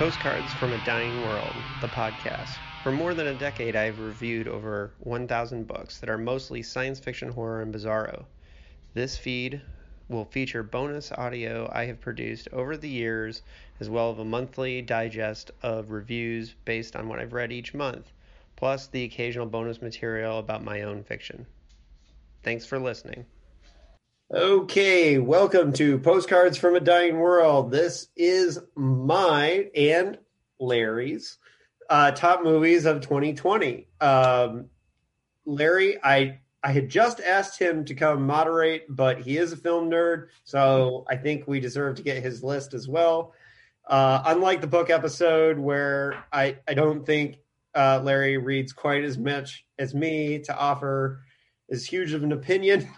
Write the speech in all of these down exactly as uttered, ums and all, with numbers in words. Postcards from a Dying World, the podcast. For more than a decade, I've reviewed over one thousand books that are mostly science fiction, horror, and bizarro. This feed will feature bonus audio I have produced over the years, as well as a monthly digest of reviews based on what I've read each month, plus the occasional bonus material about my own fiction. Thanks for listening. Okay, welcome to Postcards from a Dying World. This is mine and Larry's uh, top movies of twenty twenty. Um, Larry, I I had just asked him to come moderate, but he is a film nerd, so I think we deserve to get his list as well. Uh, unlike the book episode where I, I don't think uh, Larry reads quite as much as me to offer as huge of an opinion.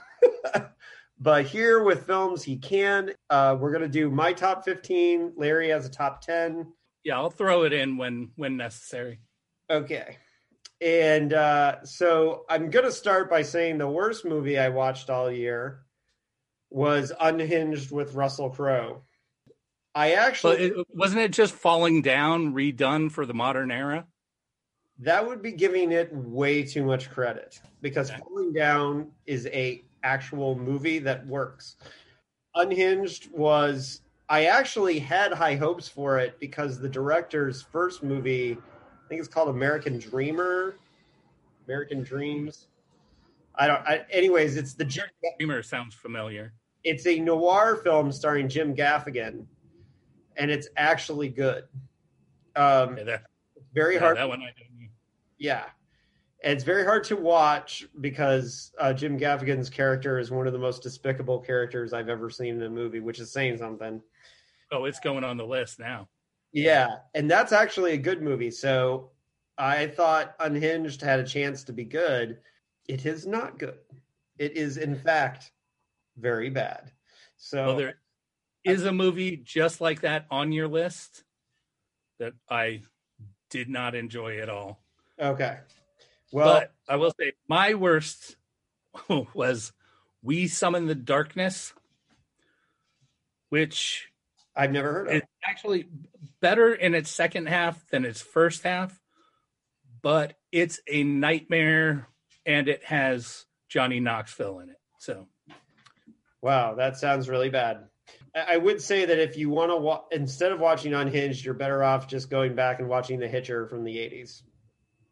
But here with films, he can. Uh, we're going to do my top fifteen. Larry has a top ten. Yeah, I'll throw it in when when necessary. Okay. And uh, so I'm going to start by saying the worst movie I watched all year was Unhinged with Russell Crowe. I actually... But it, wasn't it just Falling Down redone for the modern era? That would be giving it way too much credit, because okay. Falling Down is a... actual movie that works. Unhinged was, I actually had high hopes for it because the director's first movie, I think it's called American Dreamer, American Dreams. I don't, I, anyways, it's the Jim Dreamer sounds familiar. It's a noir film starring Jim Gaffigan, and it's actually good. Um, yeah, that, very yeah, hard. That one I didn't. Yeah. And it's very hard to watch because uh, Jim Gaffigan's character is one of the most despicable characters I've ever seen in a movie, which is saying something. Oh, it's going on the list now. Yeah, and that's actually a good movie. So I thought Unhinged had a chance to be good. It is not good. It is, in fact, very bad. So well, there is a movie just like that on your list that I did not enjoy at all. Okay. Well, but I will say my worst was We Summon the Darkness, which I've never heard of. It's actually better in its second half than its first half, but it's a nightmare, and it has Johnny Knoxville in it. So, wow, that sounds really bad. I would say that if you want to, wa- instead of watching Unhinged, you're better off just going back and watching The Hitcher from the eighties,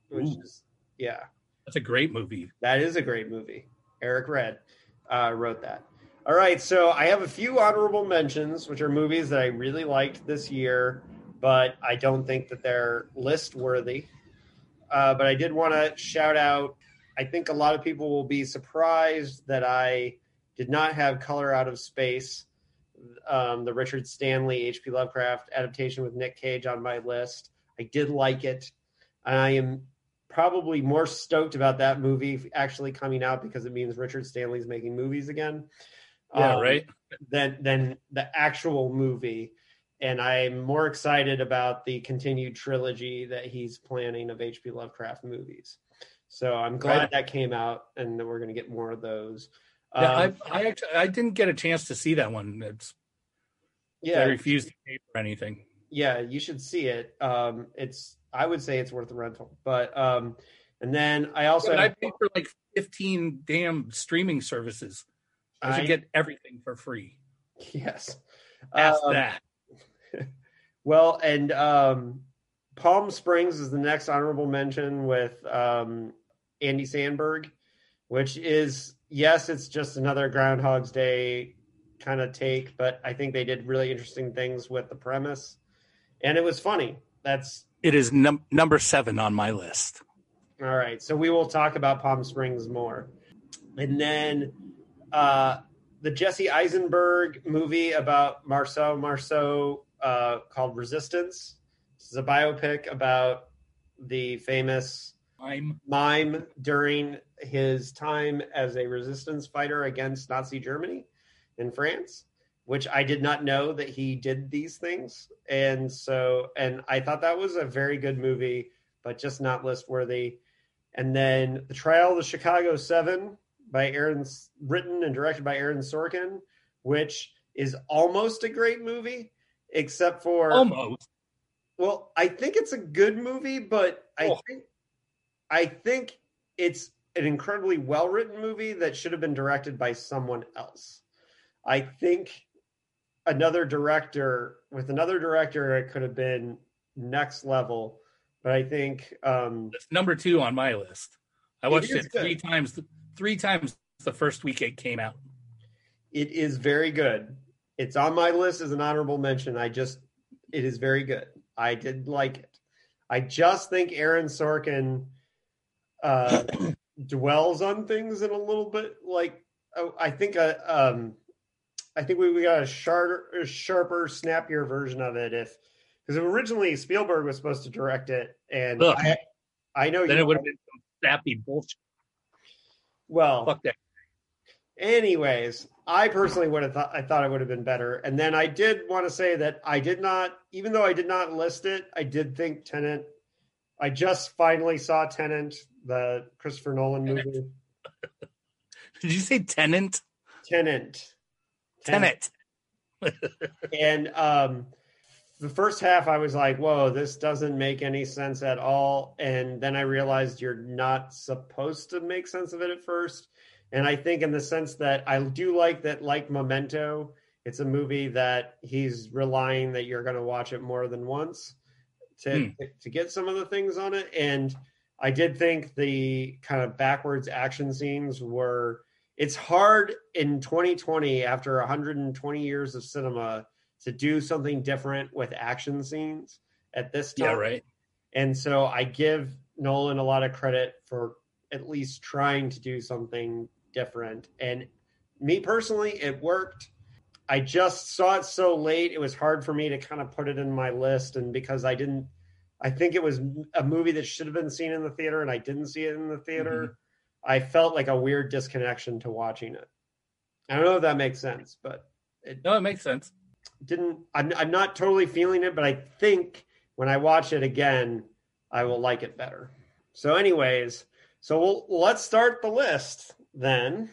which Ooh. is. Yeah. That's a great movie. That is a great movie. Eric Redd uh, wrote that. All right. So I have a few honorable mentions, which are movies that I really liked this year, but I don't think that they're list worthy. Uh, but I did want to shout out, I think a lot of people will be surprised that I did not have Color Out of Space, um, the Richard Stanley, H P Lovecraft adaptation with Nick Cage on my list. I did like it. And I am probably more stoked about that movie actually coming out because it means Richard Stanley's making movies again. Yeah, um, right. Than than the actual movie, and I'm more excited about the continued trilogy that he's planning of H P Lovecraft movies. So I'm glad right. that came out, and that we're going to get more of those. Yeah, um, I I, actually, I didn't get a chance to see that one. It's yeah, I refused to pay for anything. Yeah, you should see it. Um, it's. I would say it's worth a rental, but um, and then I also yeah, I paid for like fifteen damn streaming services. I should I, get everything for free. Yes, ask um, that. Well, and um, Palm Springs is the next honorable mention with um, Andy Samberg, which is yes, it's just another Groundhog's Day kind of take, but I think they did really interesting things with the premise, and it was funny. That's It is num- number seven on my list. All right. So we will talk about Palm Springs more. And then uh, the Jesse Eisenberg movie about Marcel Marceau uh, called Resistance. This is a biopic about the famous mime. mime during his time as a resistance fighter against Nazi Germany in France, which I did not know that he did these things. And so, and I thought that was a very good movie, but just not list worthy. And then The Trial of the Chicago Seven by Aaron, written and directed by Aaron Sorkin, which is almost a great movie, except for almost. Well, I think it's a good movie, but I oh. think I think it's an incredibly well-written movie that should have been directed by someone else. I think another director, with another director, it could have been next level. But I think um, it's number two on my list. I watched it, it three times. Three times the first week it came out. It is very good. It's on my list as an honorable mention. I just, it is very good. I did like it. I just think Aaron Sorkin uh, dwells on things in a little bit. Like I think, uh, um, I think we, we got a sharper, sharper, snappier version of it. If because originally Spielberg was supposed to direct it, and Ugh. I, I know then you it would have been some snappy bullshit. Well, fuck that. Anyways, I personally would have thought I thought it would have been better. And then I did want to say that I did not, even though I did not list it, I did think Tenet. I just finally saw Tenet, the Christopher Nolan Tenet. movie. Did you say Tenet? Tenet. Tenet. Tenet. And um, the first half, I was like, "Whoa, this doesn't make any sense at all." And then I realized you're not supposed to make sense of it at first. And I think in the sense that I do like that, like Memento, it's a movie that he's relying that you're going to watch it more than once to, hmm. to get some of the things on it. And I did think the kind of backwards action scenes were, it's hard in twenty twenty, after one hundred twenty years of cinema, to do something different with action scenes at this time. Yeah, right. And so I give Nolan a lot of credit for at least trying to do something different. And me personally, it worked. I just saw it so late, it was hard for me to kind of put it in my list. And because I didn't, I think it was a movie that should have been seen in the theater and I didn't see it in the theater. Mm-hmm. I felt like a weird disconnection to watching it. I don't know if that makes sense, but it, no, it makes sense. Didn't, I'm, I'm not totally feeling it, but I think when I watch it again, I will like it better. So anyways, so we'll, let's start the list then.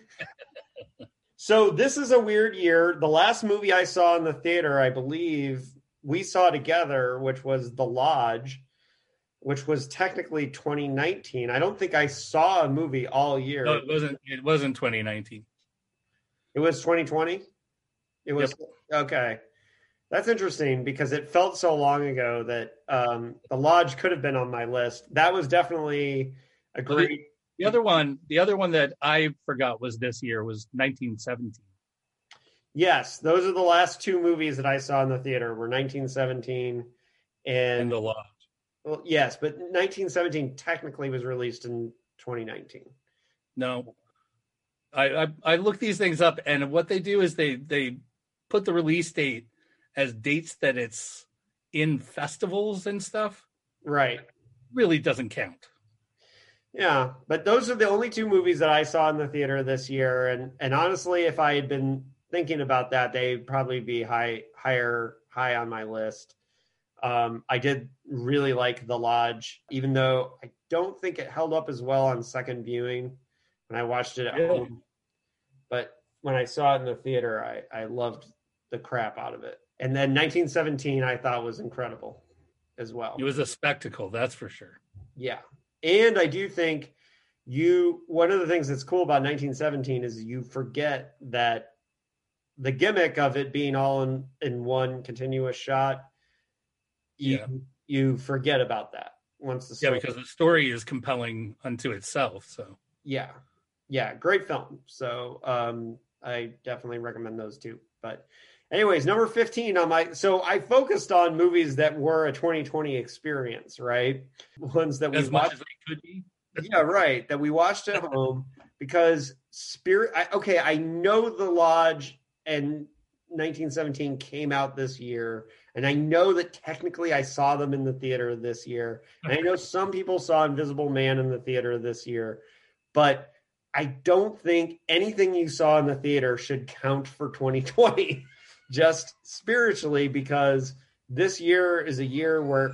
So this is a weird year. The last movie I saw in the theater, I believe we saw together, which was The Lodge, which was technically twenty nineteen. I don't think I saw a movie all year. No, it wasn't. It wasn't twenty nineteen. It was twenty twenty? It was. Yep. Okay. That's interesting because it felt so long ago that um, The Lodge could have been on my list. That was definitely... Agreed. The other one, the other one that I forgot was this year was nineteen seventeen. Yes, those are the last two movies that I saw in the theater were nineteen seventeen and, and The Lodge. Well, yes, but nineteen seventeen technically was released in twenty nineteen. No, I I, I look these things up, and what they do is they they put the release date as dates that it's in festivals and stuff. Right, it really doesn't count. Yeah, but those are the only two movies that I saw in the theater this year, and and honestly, if I had been thinking about that, they'd probably be high, higher, high on my list. Um, I did really like The Lodge, even though I don't think it held up as well on second viewing when I watched it at yeah. home. But when I saw it in the theater, I I loved the crap out of it. And then nineteen seventeen, I thought was incredible as well. It was a spectacle, that's for sure. Yeah. And I do think you, one of the things that's cool about nineteen seventeen is you forget that the gimmick of it being all in, in one continuous shot, you, yeah. you forget about that once the story. Yeah, because the story is compelling unto itself. So, yeah. Yeah. Great film. So, um, I definitely recommend those two. But, anyways, number fifteen on my, so I focused on movies that were a twenty twenty experience, right? Ones that we as watched. Much as I could be. Yeah, right. That we watched at home because Spirit, I, okay, I know The Lodge and nineteen seventeen came out this year. And I know that technically I saw them in the theater this year. And I know some people saw Invisible Man in the theater this year, but I don't think anything you saw in the theater should count for twenty twenty. Just spiritually, because this year is a year where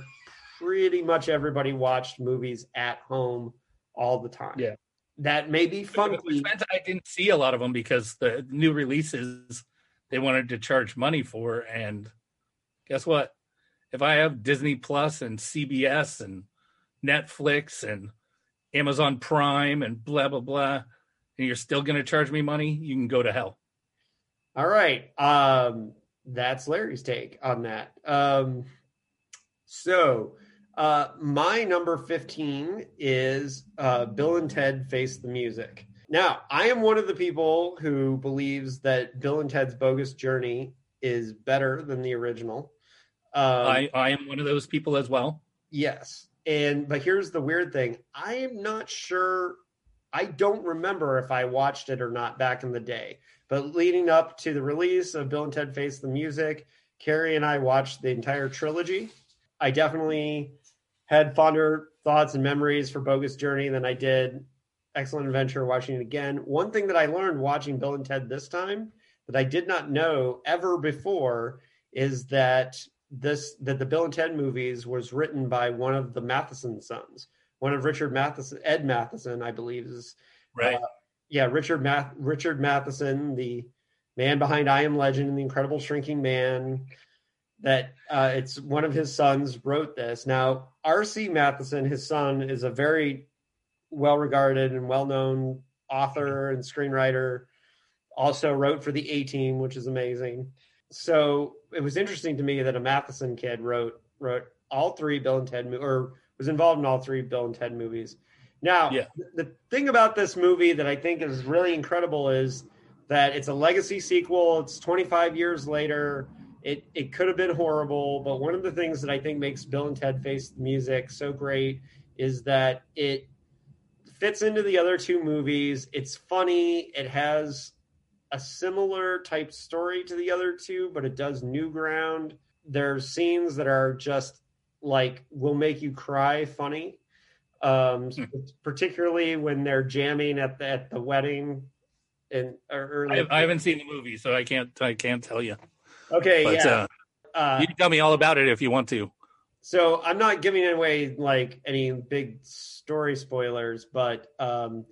pretty much everybody watched movies at home all the time. Yeah, that may be funky. I didn't see a lot of them because the new releases they wanted to charge money for, and guess what? if I have Disney Plus and C B S and Netflix and Amazon Prime and blah, blah, blah, and you're still going to charge me money, you can go to hell. All right. Um, that's Larry's take on that. Um, so uh, my number fifteen is uh, Bill and Ted Face the Music. Now, I am one of the people who believes that Bill and Ted's Bogus Journey is better than the original. Um, I, I am one of those people as well. Yes. And but here's the weird thing. I am not sure. I don't remember if I watched it or not back in the day. But leading up to the release of Bill and Ted Face the Music, Carrie and I watched the entire trilogy. I definitely had fonder thoughts and memories for Bogus Journey than I did Excellent Adventure, watching it again. One thing that I learned watching Bill and Ted this time that I did not know ever before is that this that the Bill and Ted movies was written by one of the Matheson sons, one of Richard Matheson, Ed Matheson, I believe is right. Uh, yeah, Richard Math, Richard Matheson, the man behind I Am Legend and The Incredible Shrinking Man. That uh, it's one of his sons wrote this. Now, R C Matheson, his son, is a very well-regarded and well-known author and screenwriter, also wrote for the A-Team, which is amazing. So it was interesting to me that a Matheson kid wrote wrote all three Bill and Ted, or was involved in all three Bill and Ted movies. Now, yeah. the, the thing about this movie that I think is really incredible is that it's a legacy sequel. It's twenty-five years later. It it could have been horrible, but one of the things that I think makes Bill and Ted Face the Music so great is that it fits into the other two movies. It's funny. It has a similar type story to the other two, but it does new ground. There are scenes that are just like will make you cry funny, um, hmm. particularly when they're jamming at the, at the wedding. And early, I, I haven't seen the movie, so I can't I can't tell you. Okay, but, yeah. Uh, uh, you can tell me all about it if you want to. So I'm not giving away like any big story spoilers, but um,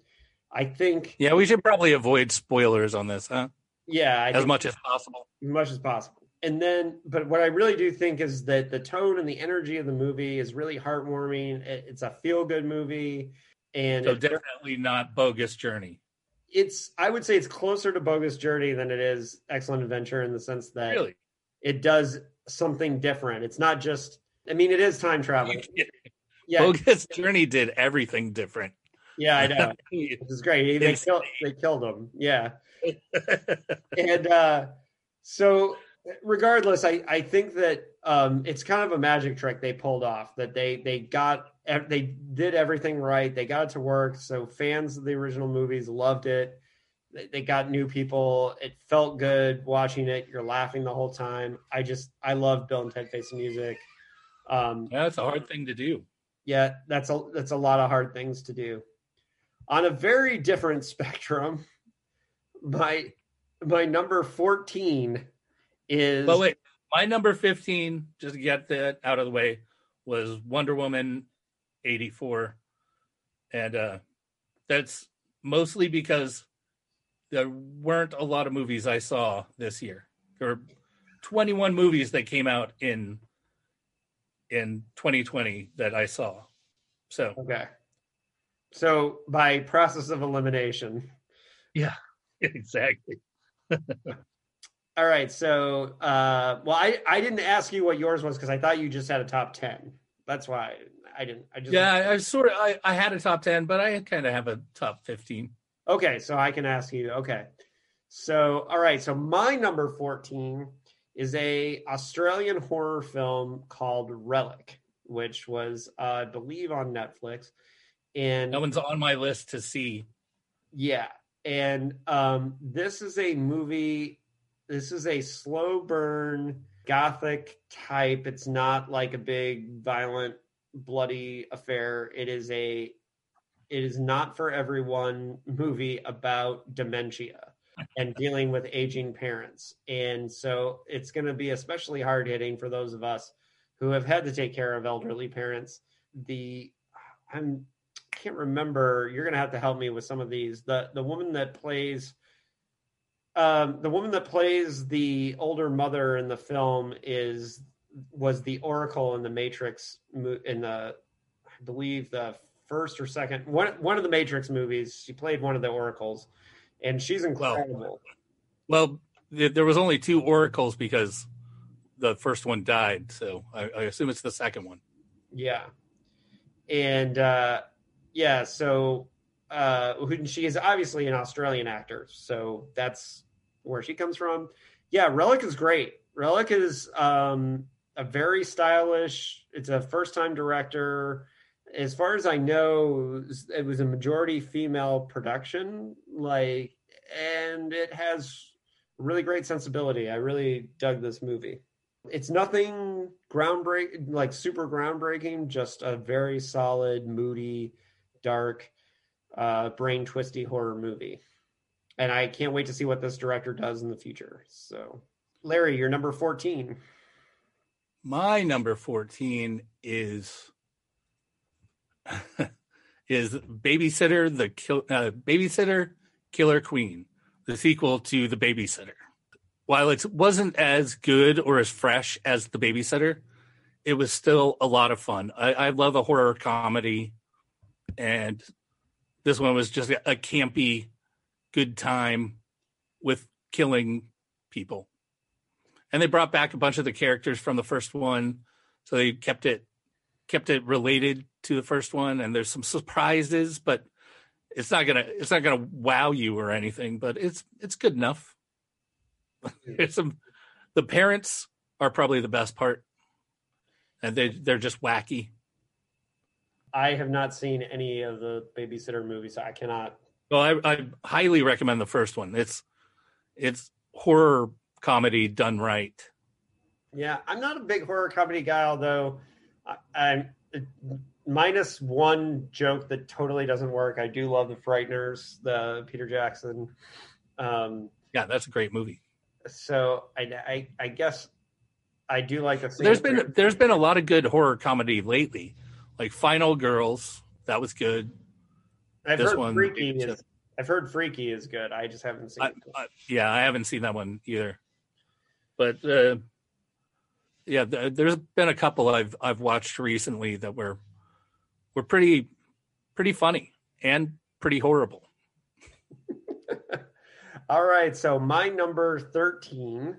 I think yeah, we should probably avoid spoilers on this, huh? Yeah, I as much as possible, as much as possible. And then, but what I really do think is that the tone and the energy of the movie is really heartwarming. It, it's a feel-good movie, and so definitely not Bogus Journey. It's, I would say it's closer to Bogus Journey than it is Excellent Adventure in the sense that really? It does something different. It's not just, I mean, it is time travel. Yeah. Bogus Journey did everything different. Yeah, I know. This is great. They, kill, they killed him. Yeah. And uh, so regardless, I, I think that um, it's kind of a magic trick they pulled off that they, they got They did everything right. They got it to work. So fans of the original movies loved it. They got new people. It felt good watching it. You're laughing the whole time. I just, I love Bill and Ted Face the Music. Um, yeah, that's a hard thing to do. Yeah, that's a, that's a lot of hard things to do. On a very different spectrum, my my number fourteen is... But wait, my number fifteen, just to get that out of the way, was Wonder Woman eighty-four, and uh that's mostly because there weren't a lot of movies I saw this year. There were twenty-one movies that came out in in twenty twenty that I saw. So okay, so by process of elimination. Yeah, exactly. All right, so uh well I I didn't ask you what yours was because I thought you just had a top ten. That's why I didn't. I just yeah. I, I sort of. I, I had a top ten, but I kind of have a top fifteen. Okay, so I can ask you. Okay, so all right. So my number fourteen is a Australian horror film called Relic, which was, uh, I believe, on Netflix. And that one's on my list to see. Yeah, and um, this is a movie. This is a slow burn gothic type. It's not like a big violent, bloody affair. It is a it is not for everyone movie about dementia and dealing with aging parents. And so it's going to be especially hard hitting for those of us who have had to take care of elderly parents. The I'm I can't remember, you're going to have to help me with some of these. The the woman that plays um the woman that plays the older mother in the film is was the Oracle in the Matrix, in the, I believe the first or second, one, one of the Matrix movies. She played one of the Oracles, and she's incredible. Well, well there was only two Oracles because the first one died. So I, I assume it's the second one. Yeah. And uh, yeah, so uh, she is obviously an Australian actor. So that's where she comes from. Yeah. Relic is great. Relic is um, a very stylish, it's a first-time director. As far as I know, it was a majority female production, like, and it has really great sensibility. I really dug this movie. It's nothing groundbreaking, like super groundbreaking, just a very solid, moody, dark, uh, brain-twisty horror movie. And I can't wait to see what this director does in the future, so... Larry, your number fourteen. My number fourteen is is Babysitter the Kill, uh, Babysitter Killer Queen, the sequel to The Babysitter. While it wasn't as good or as fresh as The Babysitter, it was still a lot of fun. I, I love a horror comedy, and this one was just a campy, good time with killing people. And they brought back a bunch of the characters from the first one, so they kept it kept it related to the first one. And there's some surprises, but it's not gonna it's not gonna wow you or anything. But it's it's good enough. It's some, the parents are probably the best part, and they they're just wacky. I have not seen any of the Babysitter movies, so I cannot. Well, I, I highly recommend the first one. It's it's horror comedy done right. Yeah, I'm not a big horror comedy guy, although I, I'm minus one joke that totally doesn't work. I do love The Frighteners, the Peter Jackson. Um, yeah, that's a great movie. So I, I, I guess I do like the scene. There's been where- there's been a lot of good horror comedy lately, like Final Girls. That was good. I've this heard one, Freaky is, just, I've heard Freaky is good. I just haven't seen. I, it. I, yeah, I haven't seen that one either. But uh, yeah, th- there's been a couple I've I've watched recently that were were pretty pretty funny and pretty horrible. All right, so my number thirteen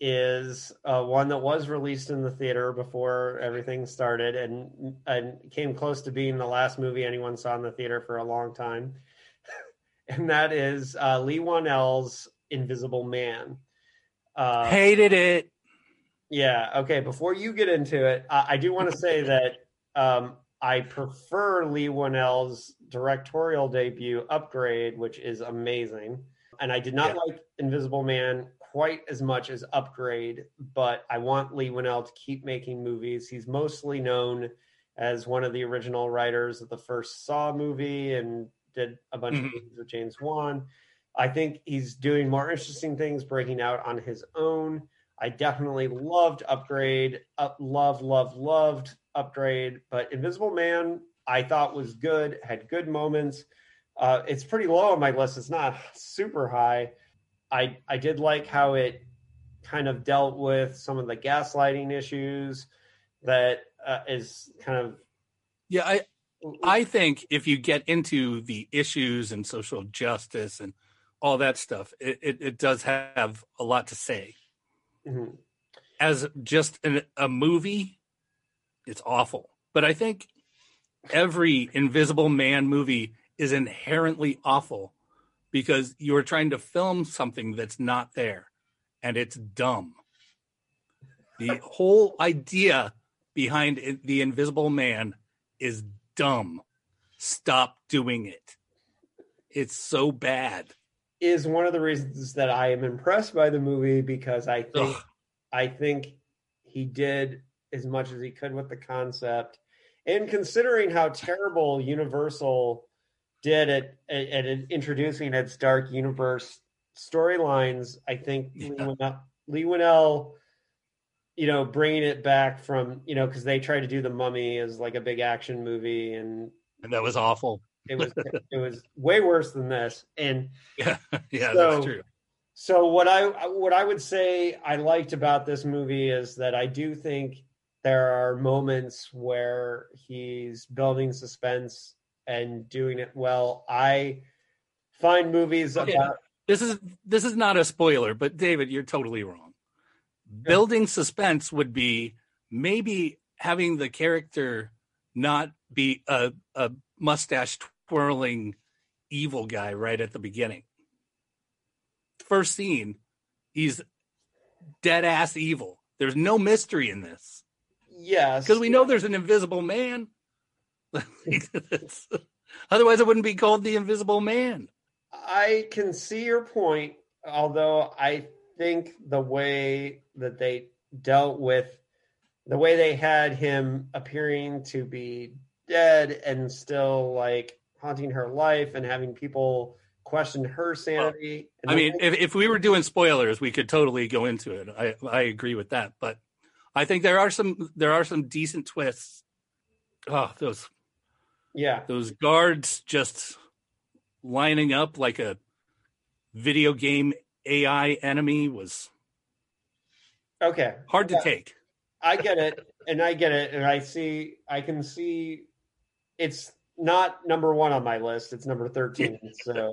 is uh, one that was released in the theater before everything started, and and came close to being the last movie anyone saw in the theater for a long time, and that is uh, Leigh Whannell's Invisible Man. Uh, Hated it. Yeah. Okay. Before you get into it, I, I do want to say that um, I prefer Leigh Whannell's directorial debut, Upgrade, which is amazing. And I did not yeah. like Invisible Man quite as much as Upgrade, but I want Leigh Whannell to keep making movies. He's mostly known as one of the original writers of the first Saw movie and did a bunch mm-hmm. of movies with James Wan. I think he's doing more interesting things, breaking out on his own. I definitely loved Upgrade, up, love, love, loved Upgrade, but Invisible Man, I thought was good, had good moments. Uh, it's pretty low on my list. It's not super high. I I did like how it kind of dealt with some of the gaslighting issues that uh, is kind of... Yeah, I I think if you get into the issues and social justice and all that stuff, it, it, it does have a lot to say. Mm-hmm. As just an, a movie, it's awful. But I think every Invisible Man movie is inherently awful because you're trying to film something that's not there, and it's dumb. The whole idea behind it, the Invisible Man is dumb. Stop doing it. It's so bad. Is one of the reasons that I am impressed by the movie, because I think Ugh. I think he did as much as he could with the concept, and considering how terrible Universal did at at, at introducing its dark universe storylines, I think yeah. Leigh Whannell, you know, bringing it back from, you know, because they tried to do The Mummy as like a big action movie, and and that was awful. It was it was way worse than this, and yeah, yeah, so, that's true. So what I what I would say I liked about this movie is that I do think there are moments where he's building suspense and doing it well. I find movies okay. about this is this is not a spoiler, but David, you're totally wrong. Yeah. Building suspense would be maybe having the character not be a, a mustache twirling evil guy right at the beginning. First scene, he's dead ass evil. There's no mystery in this. Yes. Because we know there's an invisible man. Otherwise, it wouldn't be called the Invisible Man. I can see your point, although I think the way that they dealt with, the way they had him appearing to be dead and still like haunting her life and having people question her sanity. Well, I mean, if, if we were doing spoilers, we could totally go into it. I, I agree with that, but I think there are some there are some decent twists. Oh, those yeah, those guards just lining up like a video game A I enemy was okay. Hard yeah. to take. I get it, and I get it, and I see. I can see. It's not number one on my list. It's number thirteen. So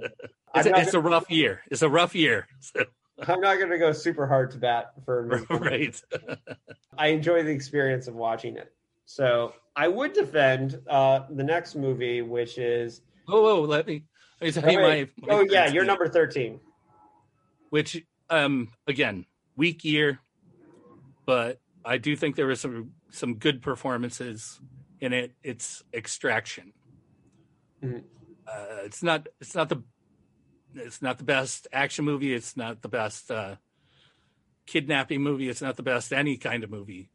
it's, a, it's gonna, a rough year. It's a rough year. So. I'm not going to go super hard to bat for right. I enjoy the experience of watching it. So I would defend uh, the next movie, which is oh, whoa, let me. Let me tell you my, my oh yeah, you're number thirteen. Which um, again, weak year, but I do think there were some some good performances in it. It's Extraction. Mm-hmm. Uh, it's not. It's not the. It's not the best action movie. It's not the best uh, kidnapping movie. It's not the best any kind of movie.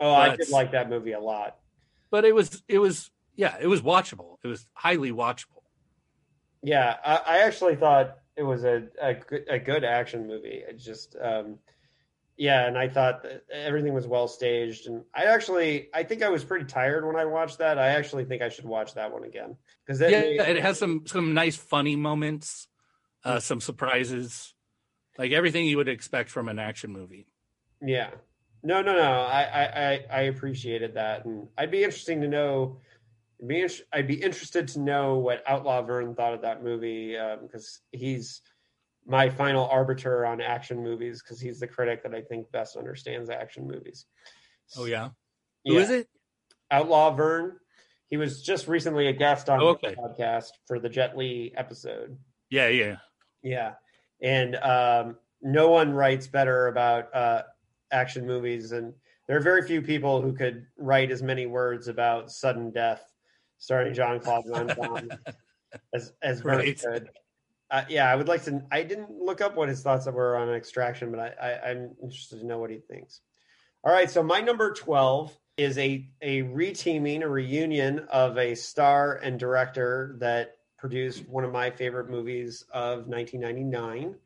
Oh, but, I did like that movie a lot. But it was, it was, yeah, it was watchable. It was highly watchable. Yeah, I, I actually thought it was a, a a good action movie. It just, um, yeah, and I thought that everything was well staged. And I actually, I think I was pretty tired when I watched that. I actually think I should watch that one again because yeah, made, it has some some nice funny moments. Uh, some surprises, like everything you would expect from an action movie. Yeah. No, no, no. I, I, I appreciated that. And I'd be interesting to know, be, I'd be interested to know what Outlaw Vern thought of that movie because um, he's my final arbiter on action movies because he's the critic that I think best understands action movies. Oh, yeah? Who yeah. is it? Outlaw Vern. He was just recently a guest on oh, okay. the podcast for the Jet Li episode. Yeah, yeah. Yeah, and um, no one writes better about uh, action movies, and there are very few people who could write as many words about sudden death, starring Jean-Claude Van Damme, as as Vern right. could. Uh, yeah, I would like to. I didn't look up what his thoughts were on Extraction, but I, I, I'm interested to know what he thinks. All right, so my number twelve is a a reteaming, a reunion of a star and director that produced one of my favorite movies of nineteen ninety-nine,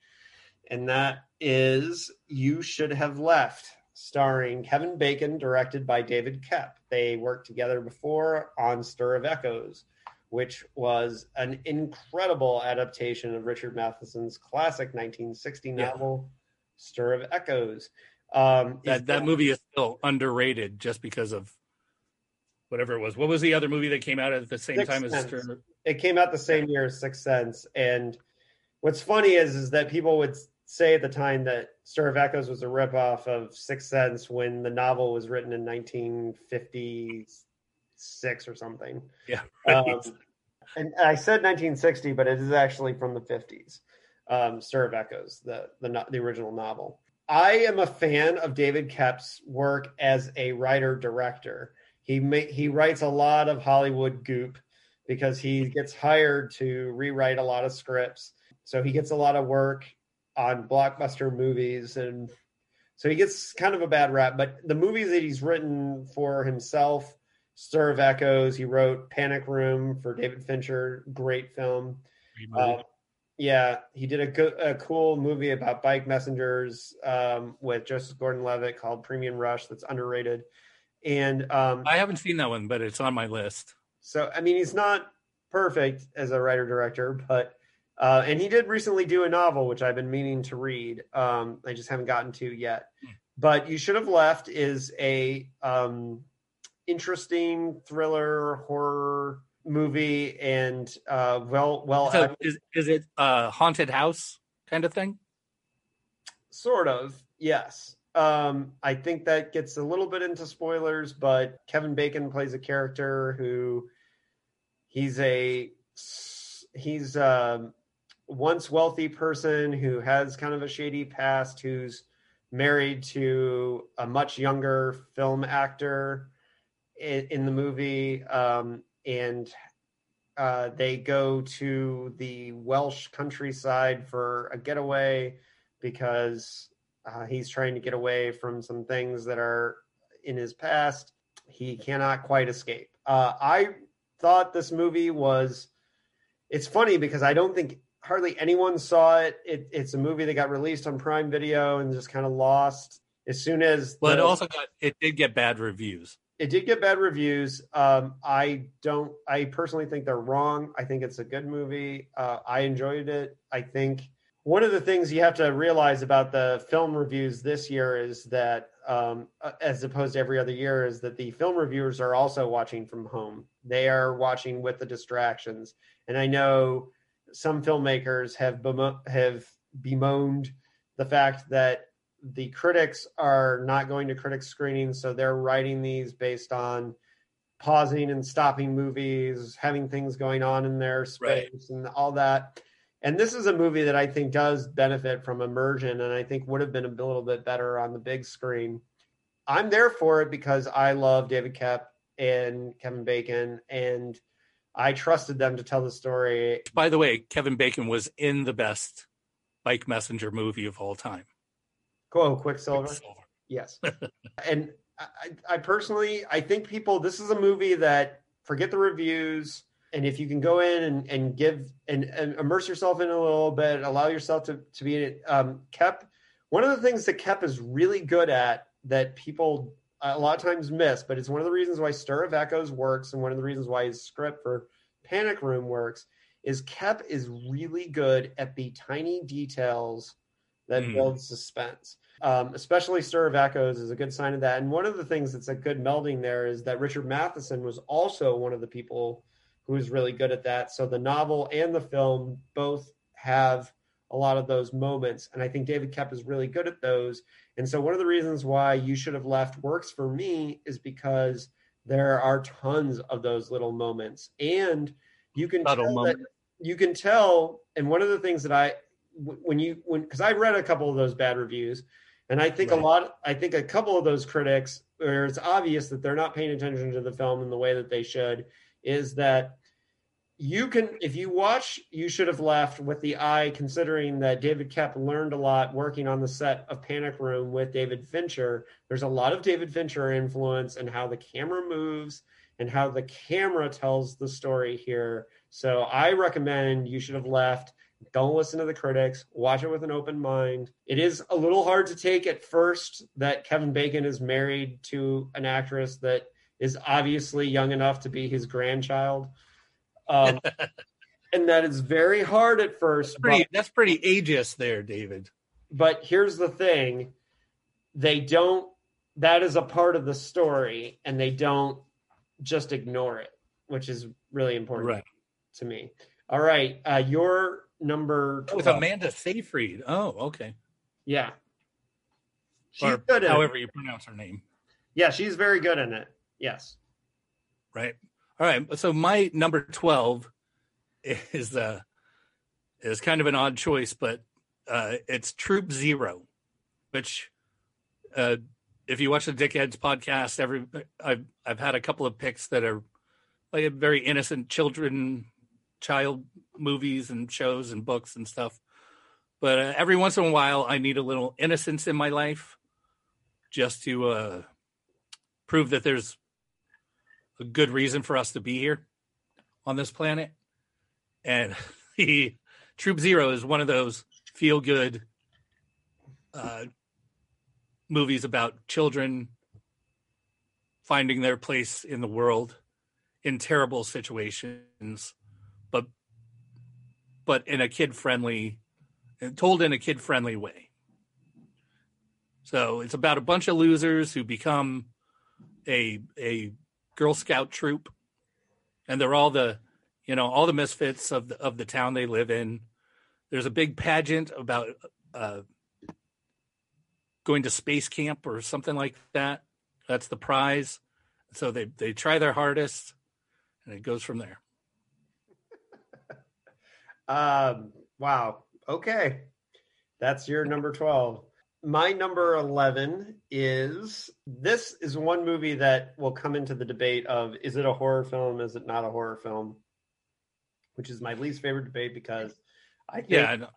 and that is You Should Have Left, starring Kevin Bacon, directed by David Koepp. They worked together before on Stir of Echoes, which was an incredible adaptation of Richard Matheson's classic nineteen sixty yeah. novel, Stir of Echoes. Um, that that, that movie is still underrated just because of whatever it was. What was the other movie that came out at the same Sixth time as Sense. Stir of Echoes? It came out the same year as Sixth Sense, and what's funny is is that people would say at the time that Stir of Echoes was a ripoff of Sixth Sense when the novel was written in nineteen fifty-six or something. Yeah, right. um, and I said nineteen sixty, but it is actually from the fifties. Um, Stir of Echoes, the, the the original novel. I am a fan of David Koepp's work as a writer director. He ma- he writes a lot of Hollywood goop, because he gets hired to rewrite a lot of scripts. So he gets a lot of work on blockbuster movies. And so he gets kind of a bad rap, but the movies that he's written for himself, Stir of Echoes, he wrote Panic Room for David Fincher, great film. Uh, yeah, he did a, go- a cool movie about bike messengers um, with Joseph Gordon-Levitt called Premium Rush that's underrated. And um, I haven't seen that one, but it's on my list. So, I mean, he's not perfect as a writer-director, but Uh, and he did recently do a novel, which I've been meaning to read. Um, I just haven't gotten to yet. But You Should Have Left is a um, interesting thriller horror movie, and uh, well, well, so is is it a haunted house kind of thing? Sort of, yes. Um, I think that gets a little bit into spoilers, but Kevin Bacon plays a character who he's a he's a once wealthy person who has kind of a shady past, who's married to a much younger film actor in, in the movie, um, and uh, they go to the Welsh countryside for a getaway because uh, he's trying to get away from some things that are in his past. He cannot quite escape. Uh, I thought this movie was, it's funny because I don't think hardly anyone saw it. it. It's a movie that got released on Prime Video and just kind of lost as soon as. But the, it also got, it did get bad reviews. It did get bad reviews. Um, I don't, I personally think they're wrong. I think it's a good movie. Uh, I enjoyed it. I think one of the things you have to realize about the film reviews this year is that, um, as opposed to every other year, is that the film reviewers are also watching from home. They are watching with the distractions. And I know some filmmakers have bemo- have bemoaned the fact that the critics are not going to critics screenings, so they're writing these based on pausing and stopping movies, having things going on in their space, right, and all that. And this is a movie that I think does benefit from immersion, and I think would have been a little bit better on the big screen. I'm there for it because I love David Koepp and Kevin Bacon, and I trusted them to tell the story. By the way, Kevin Bacon was in the best Mike Messenger movie of all time. Oh, Quicksilver? Quicksilver. Yes. And I, I personally, I think people, this is a movie that, forget the reviews, and if you can go in and, and give, and, and immerse yourself in a little bit, allow yourself to, to be in it. Um, Koepp, one of the things that Koepp is really good at that people a lot of times miss, but it's one of the reasons why Stir of Echoes works, and one of the reasons why his script for Panic Room works, is Koepp is really good at the tiny details that mm. build suspense. Um, especially Stir of Echoes is a good sign of that. And one of the things that's a good melding there is that Richard Matheson was also one of the people who is really good at that. So the novel and the film both have a lot of those moments, and I think David Koepp is really good at those. And so one of the reasons why You Should Have Left works for me is because there are tons of those little moments, and you can tell that, you can tell. And one of the things that I, when you, when, because I read a couple of those bad reviews, and I think right. a lot, I think a couple of those critics, where it's obvious that they're not paying attention to the film in the way that they should, is that you can, if you watch You Should Have Left with the eye, considering that David Koepp learned a lot working on the set of Panic Room with David Fincher, there's a lot of David Fincher influence in how the camera moves and how the camera tells the story here. So I recommend You Should Have Left. Don't listen to the critics. Watch it with an open mind. It is a little hard to take at first that Kevin Bacon is married to an actress that is obviously young enough to be his grandchild. Um, and that is very hard at first. That's pretty, but, that's pretty ageist there, David. But here's the thing. They don't, that is a part of the story, and they don't just ignore it, which is really important right. to me. All right. Uh, your number twelve. With Amanda Seyfried. Oh, okay. Yeah. She's or good however it. You pronounce her name. Yeah, she's very good in it. Yes. Right. All right, so my number twelve is uh, is kind of an odd choice, but uh, it's Troop Zero, which uh, if you watch the Dickheads podcast, every I've I've had a couple of picks that are like very innocent children, child movies and shows and books and stuff. But uh, every once in a while, I need a little innocence in my life, just to uh, prove that there's a good reason for us to be here on this planet. And the Troop Zero is one of those feel good uh, movies about children finding their place in the world in terrible situations, but but in a kid-friendly, told in a kid-friendly way. So it's about a bunch of losers who become a a Girl Scout troop, and they're all the, you know, all the misfits of the, of the town they live in. There's a big pageant about uh, going to space camp or something like that. That's the prize. So they, they try their hardest, and it goes from there. Um, wow. Okay. That's your number twelve. My number eleven is, this is one movie that will come into the debate of, is it a horror film? Is it not a horror film? Which is my least favorite debate, because I think, yeah, I know.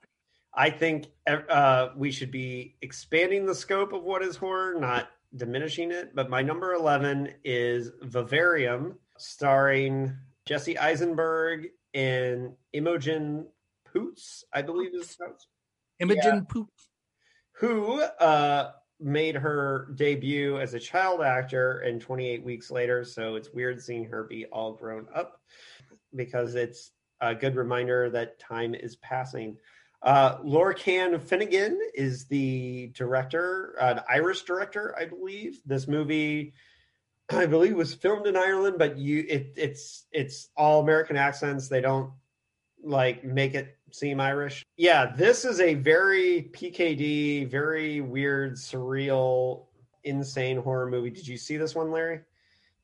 I think uh, we should be expanding the scope of what is horror, not diminishing it. But my number eleven is Vivarium, starring Jesse Eisenberg and Imogen Poots, I believe is pronounced. Imogen yeah. Poots. Who uh, made her debut as a child actor, and twenty-eight weeks later, so it's weird seeing her be all grown up, because it's a good reminder that time is passing. Uh, Lorcan Finnegan is the director, an Irish director, I believe. This movie, I believe, was filmed in Ireland, but you it, it's it's all American accents. They don't like make it seem Irish. Yeah, this is a very P K D, very weird, surreal, insane horror movie. Did you see this one, Larry?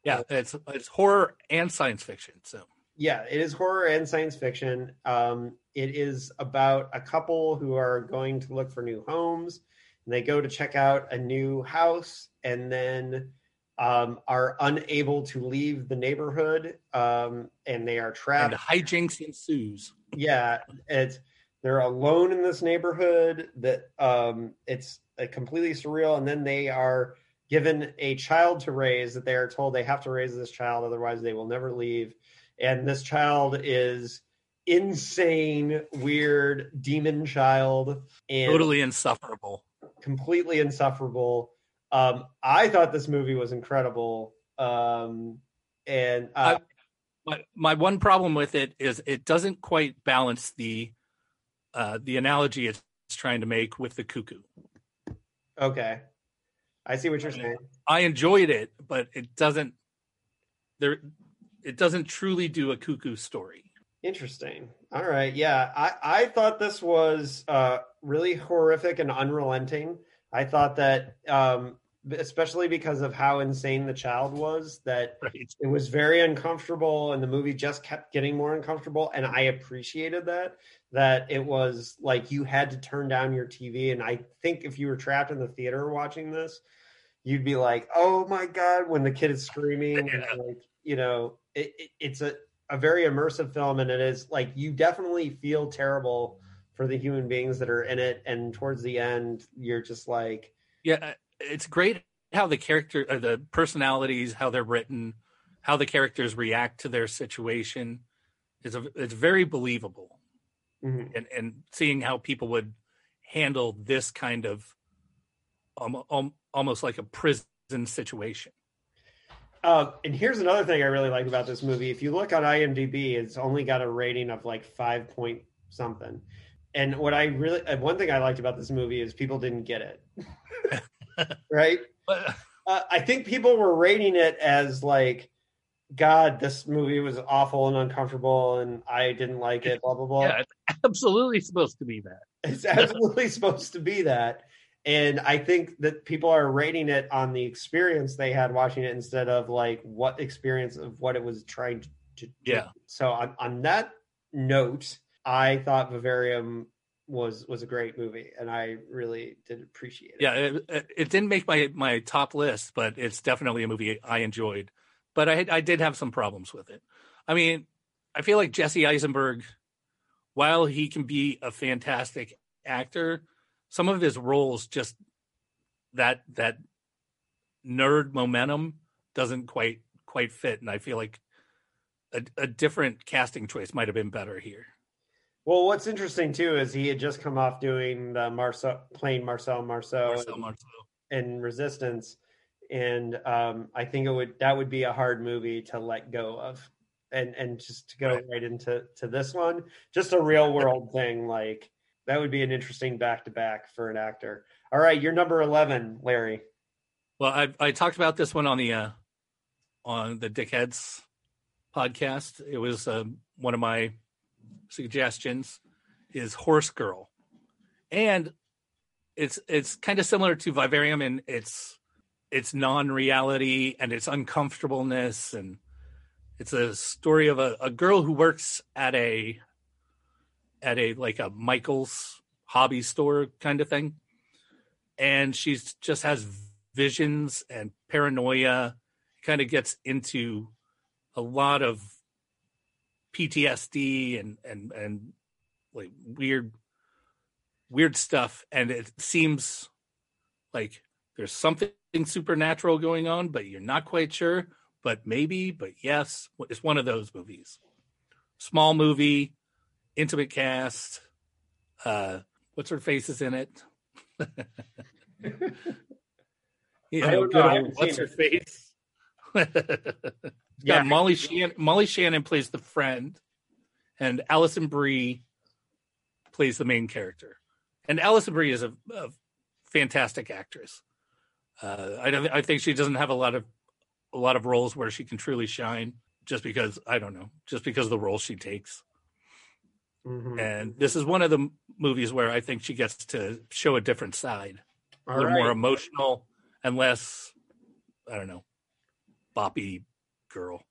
Yeah, it's it's horror and science fiction. So yeah, it is horror and science fiction. Um, it is about a couple who are going to look for new homes, and they go to check out a new house, and then Um, are unable to leave the neighborhood, um, and they are trapped. And hijinks ensues. Yeah, it's they're alone in this neighborhood. That um, it's a completely surreal. And then they are given a child to raise. That they are told they have to raise this child, otherwise they will never leave. And this child is insane, weird, demon child, and totally insufferable. Completely insufferable. Um, I thought this movie was incredible, um, and uh, I, my my one problem with it is it doesn't quite balance the uh, the analogy it's trying to make with the cuckoo. Okay, I see what you're saying. I enjoyed it, but it doesn't there it doesn't truly do a cuckoo story. Interesting. All right, yeah, I I thought this was uh, really horrific and unrelenting. I thought that, um, especially because of how insane the child was, that right. It was very uncomfortable, and the movie just kept getting more uncomfortable. And I appreciated that, that it was like you had to turn down your T V. And I think if you were trapped in the theater watching this, you'd be like, oh my God, when the kid is screaming. Yeah. And like, you know, it, it, it's a, a very immersive film. And it is like, you definitely feel terrible for the human beings that are in it, and towards the end, you're just like, yeah, it's great how the character, or the personalities, how they're written, how the characters react to their situation. It's a, it's very believable, mm-hmm. and and seeing how people would handle this kind of, um, um, almost like a prison situation. Uh, and here's another thing I really like about this movie: if you look on I M D B, it's only got a rating of like five point something. And what I really, one thing I liked about this movie is people didn't get it, right? Uh, I think people were rating it as like, God, this movie was awful and uncomfortable, and I didn't like it, blah, blah, blah. Yeah, it's absolutely supposed to be that. It's absolutely supposed to be that. And I think that people are rating it on the experience they had watching it, instead of like what experience of what it was trying to do. Yeah. So on, on that note, I thought Vivarium was was a great movie, and I really did appreciate it. Yeah, it, it didn't make my, my top list, but it's definitely a movie I enjoyed. But I I did have some problems with it. I mean, I feel like Jesse Eisenberg, while he can be a fantastic actor, some of his roles just that that nerd momentum doesn't quite quite fit, and I feel like a, a different casting choice might have been better here. Well, what's interesting too is he had just come off doing the Marcel, playing Marcel Marceau, Marcel Marceau in Resistance, and um, I think it would that would be a hard movie to let go of. and and just to go right, right into to this one, just a real world thing. Like that would be an interesting back to back for an actor. All right, you're number eleven, Larry. Well, I I talked about this one on the uh, on the Dickheads podcast. It was uh, one of my suggestions is Horse Girl, and it's it's kind of similar to Vivarium in its its non-reality and its uncomfortableness, and it's a story of a, a girl who works at a at a like a Michael's hobby store kind of thing, and she just has visions and paranoia. Kind of gets into a lot of P T S D and and and like weird weird stuff, and it seems like there's something supernatural going on, but you're not quite sure, but maybe, but yes. It's one of those movies. Small movie, intimate cast, uh what's her face is in it. You know, I don't know, old, what's her face. Yeah, Molly Shannon Molly Shannon plays the friend, and Allison Brie plays the main character. And Allison Brie is a, a fantastic actress. Uh, I don't. I think she doesn't have a lot of a lot of roles where she can truly shine, just because I don't know, just because of the role she takes. Mm-hmm. And this is one of the movies where I think she gets to show a different side, All a little right. more emotional, and less, I don't know, boppy girl.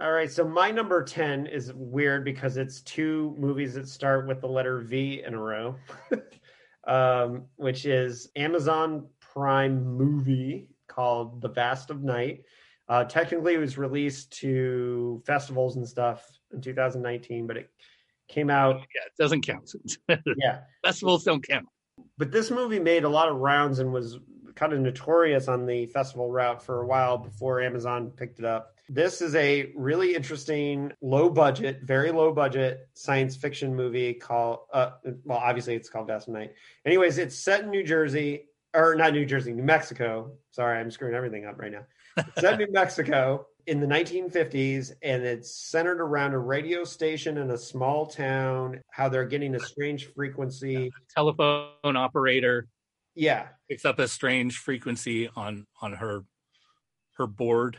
All right, so my number ten is weird because it's two movies that start with the letter V in a row, um, which is Amazon Prime movie called The Vast of Night. Uh, technically, it was released to festivals and stuff in two thousand nineteen, but it came out... Yeah, it doesn't count. Yeah. Festivals don't count. But this movie made a lot of rounds and was kind of notorious on the festival route for a while before Amazon picked it up. This is a really interesting, low budget, very low budget science fiction movie called, uh, well, obviously it's called Vast Night. Anyways, it's set in New Jersey, or not New Jersey, New Mexico. Sorry, I'm screwing everything up right now. It's set in New Mexico in the nineteen fifties, and it's centered around a radio station in a small town, how they're getting a strange frequency. Yeah, telephone operator. Yeah. Picks up a strange frequency on, on her, her board.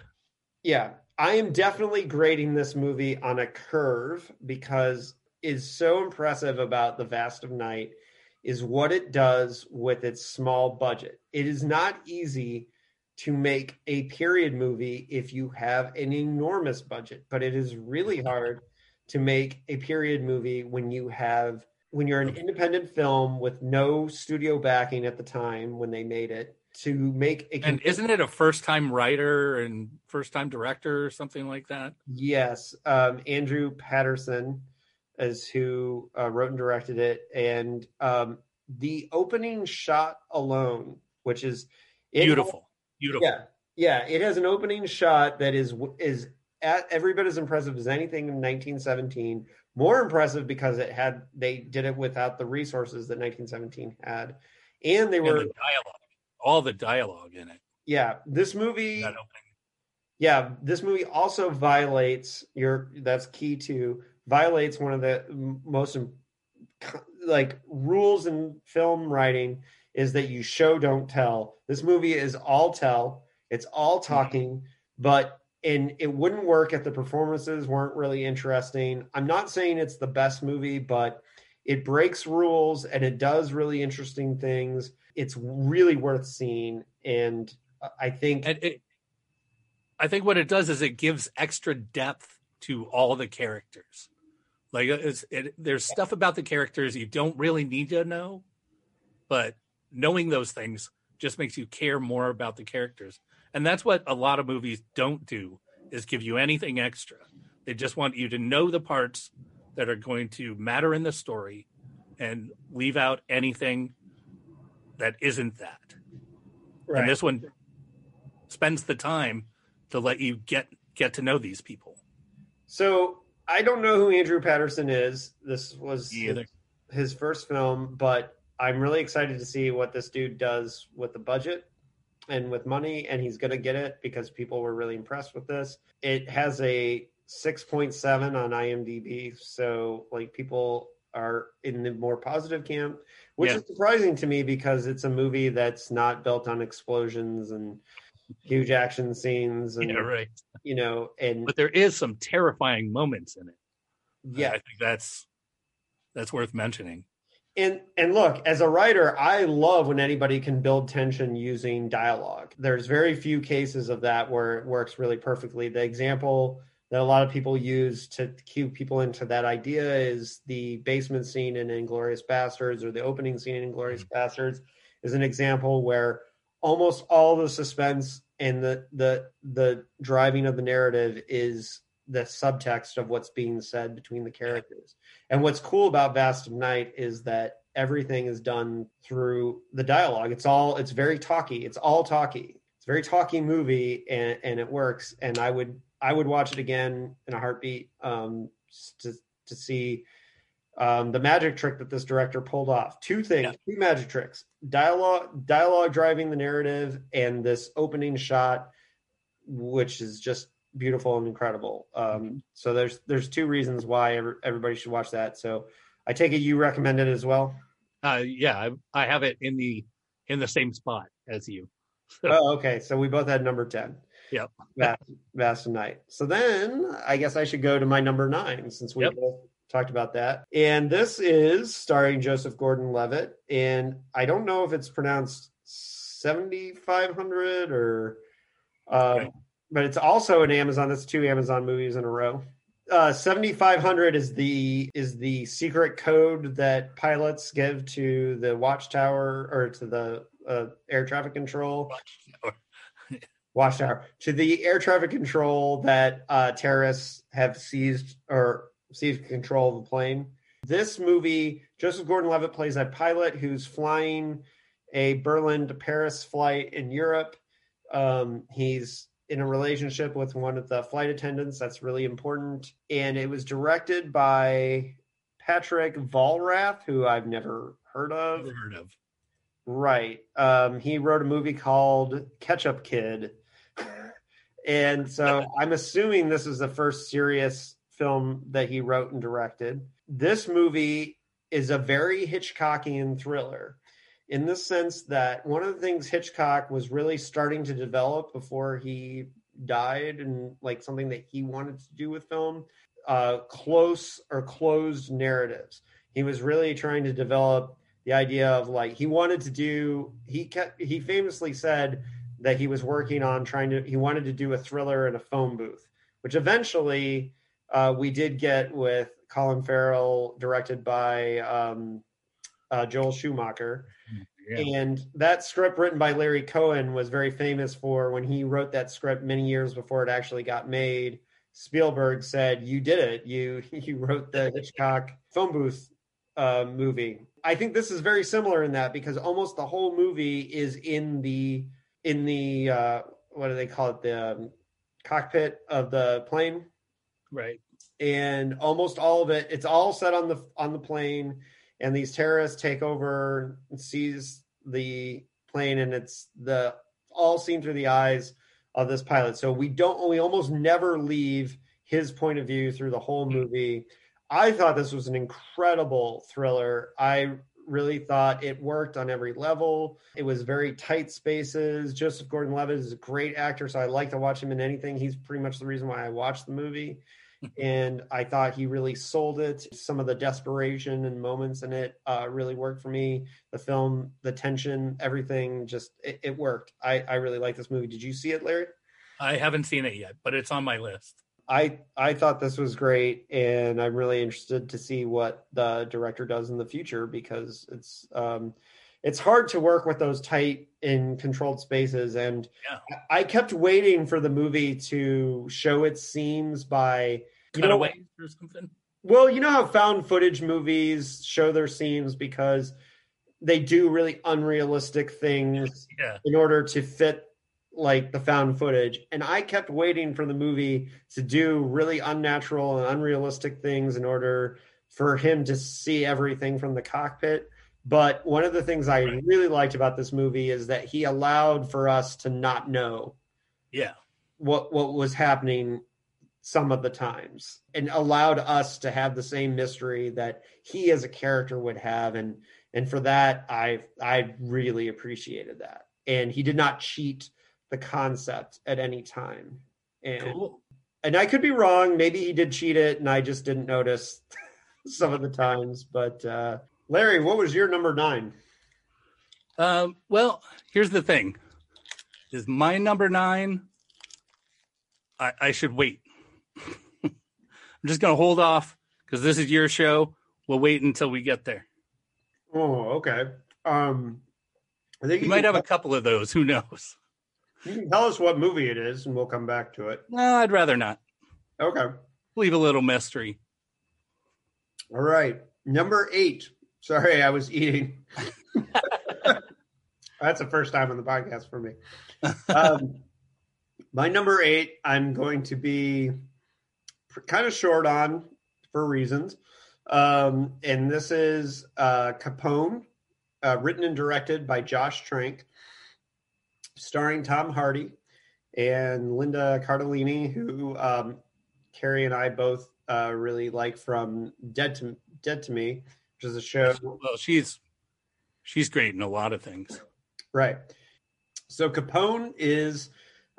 Yeah, I am definitely grading this movie on a curve because is so impressive about The Vast of Night is what it does with its small budget. It is not easy to make a period movie if you have an enormous budget, but it is really hard to make a period movie when you have when you're an independent film with no studio backing at the time when they made it. To make a and isn't it a first-time writer and first-time director or something like that? Yes, um, Andrew Patterson is who uh, wrote and directed it, and um, the opening shot alone, which is it, beautiful, beautiful. Yeah, yeah, it has an opening shot that is is at every bit as impressive as anything in nineteen seventeen. More impressive because it had they did it without the resources that nineteen seventeen had, and they were and the dialogue. All the dialogue in it. Yeah, this movie. Yeah, this movie also violates your. That's key to violates one of the most like rules in film writing is that you show don't tell. This movie is all tell. It's all talking, mm-hmm. but and it wouldn't work if the performances weren't really interesting. I'm not saying it's the best movie, but it breaks rules and it does really interesting things. It's really worth seeing, and I think and it, I think what it does is it gives extra depth to all the characters. Like it's, it, there's stuff about the characters you don't really need to know, but knowing those things just makes you care more about the characters, and that's what a lot of movies don't do: is give you anything extra. They just want you to know the parts that are going to matter in the story, and leave out anything that isn't that. Right. And this one spends the time to let you get get to know these people. So I don't know who Andrew Patterson is. This was his, his first film, but I'm really excited to see what this dude does with the budget and with money, and he's going to get it because people were really impressed with this. It has a six point seven on IMDb. So like people are in the more positive camp, which yeah. is surprising to me because it's a movie that's not built on explosions and huge action scenes. And, yeah, right. You know, and but there is some terrifying moments in it. Yeah, I think that's that's worth mentioning. And and look, as a writer, I love when anybody can build tension using dialogue. There's very few cases of that where it works really perfectly. The example that a lot of people use to cue people into that idea is the basement scene in Inglourious Basterds, or the opening scene in Inglourious mm-hmm. Basterds, is an example where almost all the suspense and the the the driving of the narrative is the subtext of what's being said between the characters. And what's cool about Vast of Night is that everything is done through the dialogue. It's all, it's very talky. It's all talky. It's a very talky movie, and, and it works. And I would, I would watch it again in a heartbeat um, to, to see um, the magic trick that this director pulled off. Two things, yeah. two magic tricks, dialogue, dialogue driving the narrative, and this opening shot, which is just beautiful and incredible. Um, so there's there's two reasons why every, everybody should watch that. So I take it you recommend it as well. Uh, yeah, I, I have it in the in the same spot as you. Oh, okay. So we both had number ten. Yep. Vast, Vast of Night. So then I guess I should go to my number nine, since we yep. both talked about that. And this is starring Joseph Gordon-Levitt, and I don't know if it's pronounced seventy-five hundred or. Um, okay. But it's also an Amazon. That's two Amazon movies in a row. Uh, seventy-five hundred is the is the secret code that pilots give to the watchtower, or to the uh, air traffic control. Watchtower. Watchtower. To the air traffic control that uh, terrorists have seized or seized control of the plane. This movie, Joseph Gordon-Levitt plays a pilot who's flying a Berlin to Paris flight in Europe. Um, he's in a relationship with one of the flight attendants. That's really important. And it was directed by Patrick Volrath, who I've never heard of. Never heard of. Right. Um, he wrote a movie called Ketchup Kid. And so I'm assuming this is the first serious film that he wrote and directed. This movie is a very Hitchcockian thriller, in the sense that one of the things Hitchcock was really starting to develop before he died, and like something that he wanted to do with film, uh, close or closed narratives. He was really trying to develop the idea of like, he wanted to do, he kept, he famously said that he was working on trying to, he wanted to do a thriller in a phone booth, which eventually uh, we did get with Colin Farrell, directed by um, Uh, Joel Schumacher. Yeah. And that script, written by Larry Cohen, was very famous for, when he wrote that script many years before it actually got made, Spielberg said, "You did it. You you wrote the Hitchcock phone booth uh, movie." I think this is very similar in that, because almost the whole movie is in the in the uh, what do they call it? The um, cockpit of the plane, right? And almost all of it, it's all set on the on the plane. And these terrorists take over and seize the plane, and it's the all seen through the eyes of this pilot. So we don't, we almost never leave his point of view through the whole movie. I thought this was an incredible thriller. I really thought it worked on every level. It was very tight spaces. Joseph Gordon-Levitt is a great actor, so I like to watch him in anything. He's pretty much the reason why I watched the movie. And I thought he really sold it. Some of the desperation and moments in it uh, really worked for me. The film, the tension, everything just, it, it worked. I, I really like this movie. Did you see it, Larry? I haven't seen it yet, but it's on my list. I, I thought this was great, and I'm really interested to see what the director does in the future, because it's um, it's hard to work with those tight and controlled spaces. And yeah. I kept waiting for the movie to show its seams by, you know, away or something. Well, you know how found footage movies show their seams because they do really unrealistic things yeah. in order to fit like the found footage. And I kept waiting for the movie to do really unnatural and unrealistic things in order for him to see everything from the cockpit. But one of the things I right. really liked about this movie is that he allowed for us to not know yeah. what what was happening some of the times, and allowed us to have the same mystery that he as a character would have. And and for that, I I really appreciated that. And he did not cheat the concept at any time. And, cool. And I could be wrong. Maybe he did cheat it and I just didn't notice some of the times. But uh, Larry, what was your number nine? Um, well, here's the thing. Is my number nine, I, I should wait. I'm just going to hold off because this is your show. We'll wait until we get there. Oh, okay. Um, I think you, you might have tell- a couple of those. Who knows? You can tell us what movie it is and we'll come back to it. No, I'd rather not. Okay. Leave a little mystery. All right. Number eight. Sorry, I was eating. That's the first time on the podcast for me. Um, my number eight, I'm going to be kind of short on for reasons. Um, and this is uh, Capone, uh, written and directed by Josh Trank, starring Tom Hardy and Linda Cardellini, who um, Carrie and I both uh, really like from Dead to Dead to Me, which is a show. Well, she's she's great in a lot of things. Right. So Capone is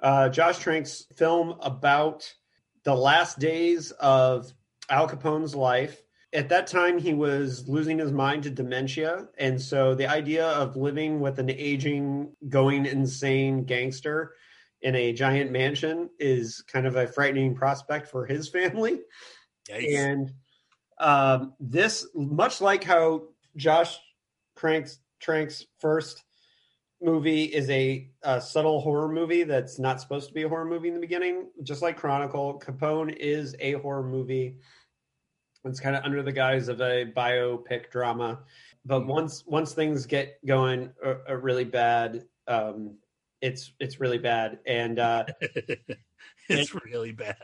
uh, Josh Trank's film about the last days of Al Capone's life. At that time, he was losing his mind to dementia. And so the idea of living with an aging, going insane gangster in a giant mansion is kind of a frightening prospect for his family. Yikes. And um, this, much like how Josh Trank's, Trank's first movie is a, a subtle horror movie that's not supposed to be a horror movie in the beginning, just like Chronicle, Capone is a horror movie. It's kind of under the guise of a biopic drama, but once once things get going uh, uh, really bad, um, it's it's really bad, and uh, it's and, really bad.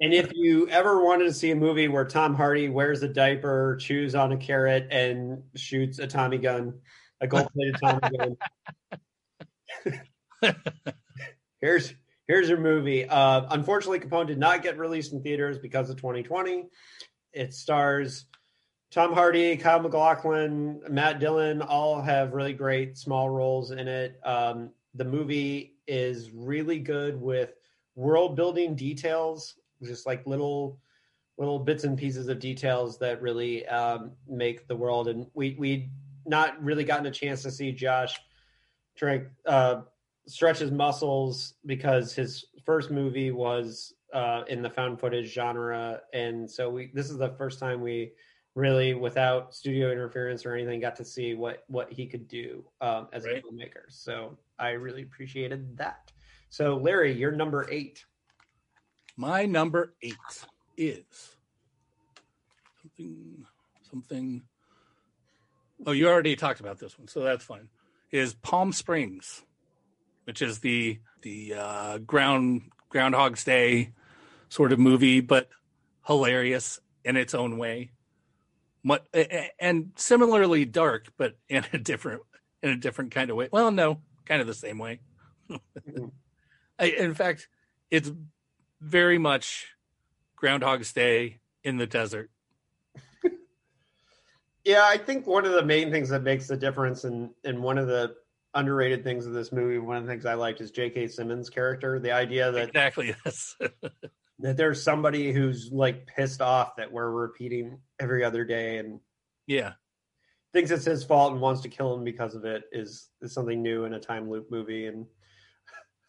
And if you ever wanted to see a movie where Tom Hardy wears a diaper, chews on a carrot, and shoots a Tommy gun, a gold-plated Tommy gun, here's here's your movie. Uh, unfortunately, Capone did not get released in theaters because of twenty twenty. It stars Tom Hardy, Kyle MacLachlan, Matt Dillon, all have really great small roles in it. Um, the movie is really good with world-building details, just like little little bits and pieces of details that really um, make the world. And we, we'd not really gotten a chance to see Josh Trank uh, stretch his muscles because his first movie was... Uh, in the found footage genre, and so we this is the first time we really, without studio interference or anything, got to see what what he could do um, as right. a filmmaker. So I really appreciated that. So Larry, your number eight. My number eight is something something. Oh, you already talked about this one, so that's fine. Is Palm Springs, which is the the uh, ground Groundhog's Day sort of movie, but hilarious in its own way, and similarly dark, but in a different in a different kind of way. Well, no, kind of the same way. I, in fact, it's very much Groundhog's Day in the desert. Yeah, I think one of the main things that makes the difference, and and one of the underrated things of this movie, one of the things I liked is J K Simmons' character. The idea that exactly yes. that there's somebody who's like pissed off that we're repeating every other day, and yeah, thinks it's his fault and wants to kill him because of it is, is something new in a time loop movie, and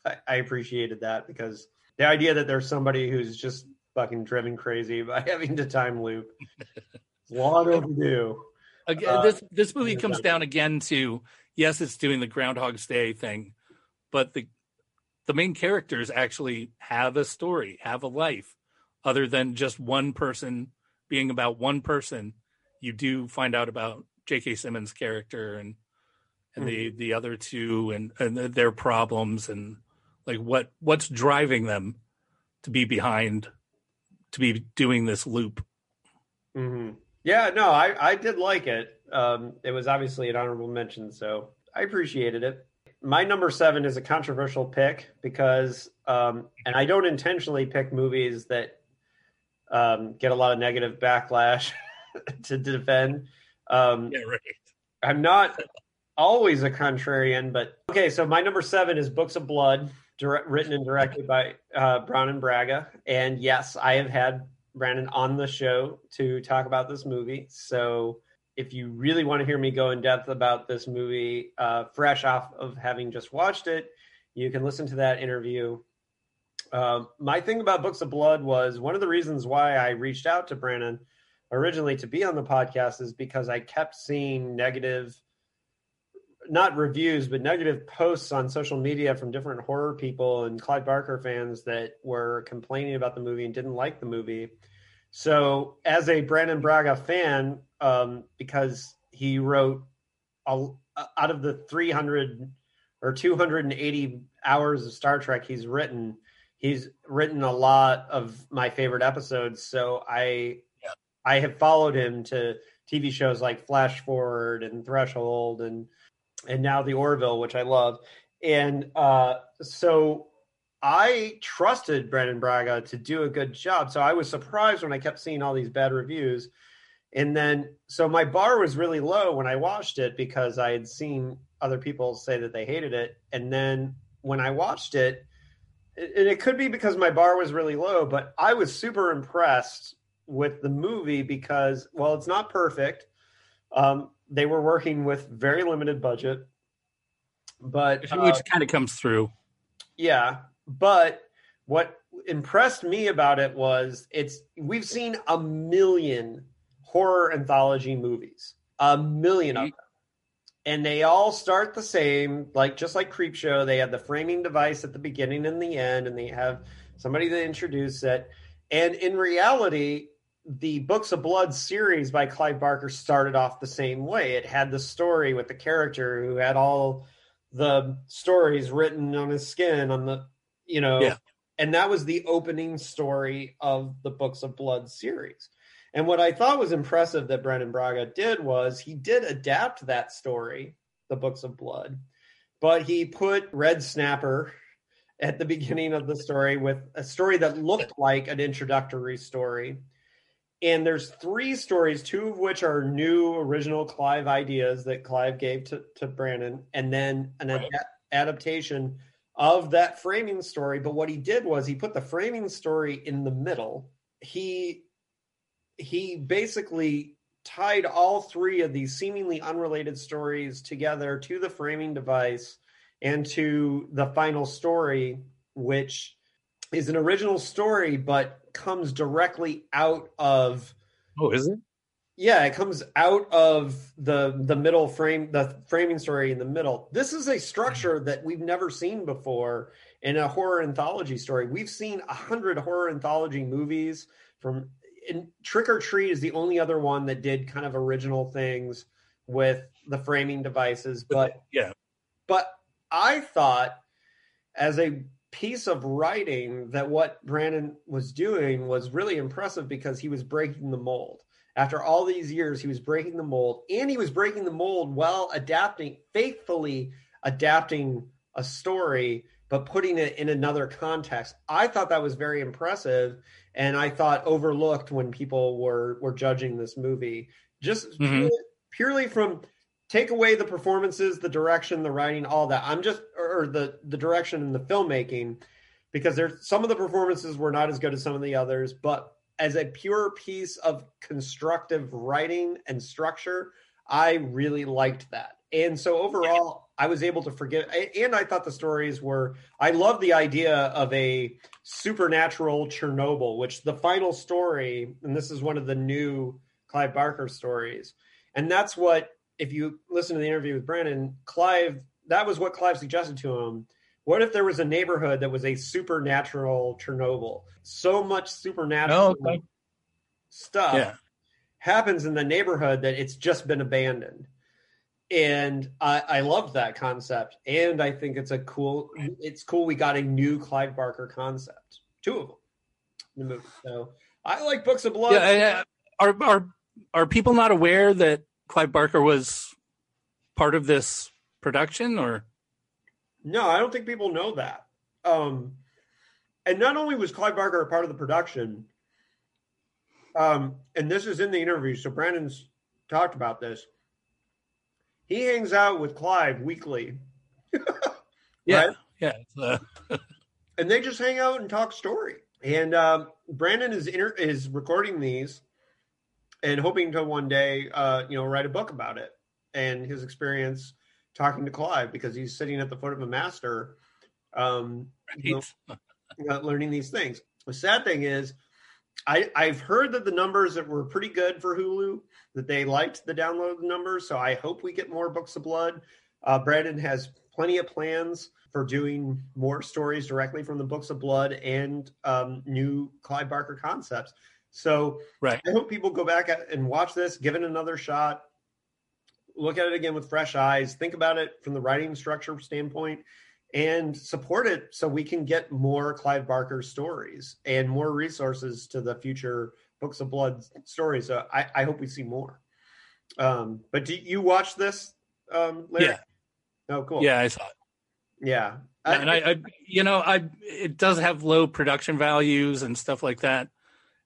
I, I appreciated that because the idea that there's somebody who's just fucking driven crazy by having to time loop is long overdue. Again, uh, this this movie comes down again to. Yes, it's doing the Groundhog's Day thing, but the the main characters actually have a story, have a life, other than just one person being about one person. You do find out about J K Simmons' character and and mm-hmm. the, the other two and, and their problems and like what what's driving them to be behind, to be doing this loop. Mm-hmm. Yeah, no, I, I did like it. Um, it was obviously an honorable mention, so I appreciated it. My number seven is a controversial pick because, um, and I don't intentionally pick movies that um, get a lot of negative backlash to defend. Um, yeah, right. I'm not always a contrarian, but okay. So my number seven is Books of Blood, direct, written and directed by uh, Brandon Braga. And yes, I have had Brandon on the show to talk about this movie. So if you really want to hear me go in depth about this movie, uh, fresh off of having just watched it, you can listen to that interview. Uh, my thing about Books of Blood was one of the reasons why I reached out to Brandon originally to be on the podcast is because I kept seeing negative, not reviews, but negative posts on social media from different horror people and Clive Barker fans that were complaining about the movie and didn't like the movie. So as a Brandon Braga fan, um, because he wrote a, out of the three hundred or two hundred eighty hours of Star Trek he's written, he's written a lot of my favorite episodes. So I, yeah. I have followed him to T V shows like Flash Forward and Threshold and, and now The Orville, which I love. And uh, so I trusted Brandon Braga to do a good job. So I was surprised when I kept seeing all these bad reviews. And then, so my bar was really low when I watched it because I had seen other people say that they hated it. And then when I watched it, and it could be because my bar was really low, but I was super impressed with the movie because, well, it's not perfect. Um, They were working with very limited budget, but uh, which kind of comes through. Yeah, but what impressed me about it was it's we've seen a million horror anthology movies, a million of them, and they all start the same. Like just like Creepshow, they have the framing device at the beginning and the end, and they have somebody that introduces it. And in reality, the Books of Blood series by Clive Barker started off the same way. It had the story with the character who had all the stories written on his skin on the, you know, yeah. And that was the opening story of the Books of Blood series. And what I thought was impressive that Brandon Braga did was he did adapt that story, the Books of Blood, but he put Red Snapper at the beginning of the story with a story that looked like an introductory story. And there's three stories, two of which are new original Clive ideas that Clive gave to, to Brandon, and then an right. ad- adaptation of that framing story. But what he did was he put the framing story in the middle. He he basically tied all three of these seemingly unrelated stories together to the framing device and to the final story, which is an original story, but comes directly out of oh is it yeah it comes out of the the middle frame the framing story in the middle. This is a structure that we've never seen before in a horror anthology story. We've seen a hundred horror anthology movies from, and Trick or Treat is the only other one that did kind of original things with the framing devices, but yeah but I thought as a piece of writing that what Brandon was doing was really impressive because he was breaking the mold. After all these years, he was breaking the mold, and he was breaking the mold while adapting, faithfully adapting a story, but putting it in another context. I thought that was very impressive, and I thought overlooked when people were were judging this movie. Just mm-hmm. purely, purely from take away the performances, the direction, the writing, all that. I'm just, or the, the direction and the filmmaking, because there's some of the performances were not as good as some of the others, but as a pure piece of constructive writing and structure, I really liked that. And so overall, I was able to forgive, and I thought the stories were, I love the idea of a supernatural Chernobyl, which the final story, and this is one of the new Clive Barker stories, and that's what, if you listen to the interview with Brandon, Clive, that was what Clive suggested to him. What if there was a neighborhood that was a supernatural Chernobyl? So much supernatural oh, okay. stuff yeah. happens in the neighborhood that it's just been abandoned. And I, I love that concept. And I think it's a cool, it's cool. We got a new Clive Barker concept, two of them in the movie. So I like Books of Blood. Yeah, uh, are, are, are people not aware that Clive Barker was part of this production? Or no, I don't think people know that. Um, and not only was Clive Barker a part of the production, um, and this is in the interview, so Brandon's talked about this. He hangs out with Clive weekly. Yeah, right? Yeah. Uh... and they just hang out and talk story. And um, Brandon is inter- is recording these and hoping to one day, uh, you know, write a book about it and his experience talking to Clive, because he's sitting at the foot of a master, um, you know, learning these things. The sad thing is, I, I've heard that the numbers that were pretty good for Hulu, that they liked the download numbers. So I hope we get more Books of Blood. Uh, Brandon has plenty of plans for doing more stories directly from the Books of Blood and um, new Clive Barker concepts. So right. I hope people go back and watch this, give it another shot, look at it again with fresh eyes, think about it from the writing structure standpoint, and support it so we can get more Clive Barker stories and more resources to the future Books of Blood stories. So I, I hope we see more. Um, but do you watch this, um, Larry? Yeah. Oh, cool. Yeah, I saw it. Yeah. I, and I, I, you know, I it does have low production values and stuff like that.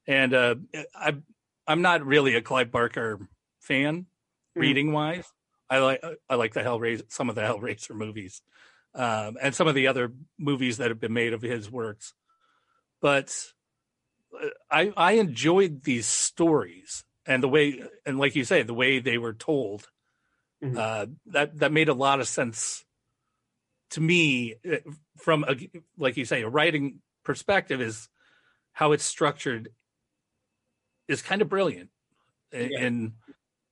And uh, I, I'm not really a Clive Barker fan, mm-hmm. reading wise. I like I like the Hellraiser, some of the Hellraiser movies, um, and some of the other movies that have been made of his works. But I I enjoyed these stories and the way, and like you say, the way they were told. Mm-hmm. Uh, that that made a lot of sense to me from a, like you say, a writing perspective. Is how it's structured is kind of brilliant in yeah. in,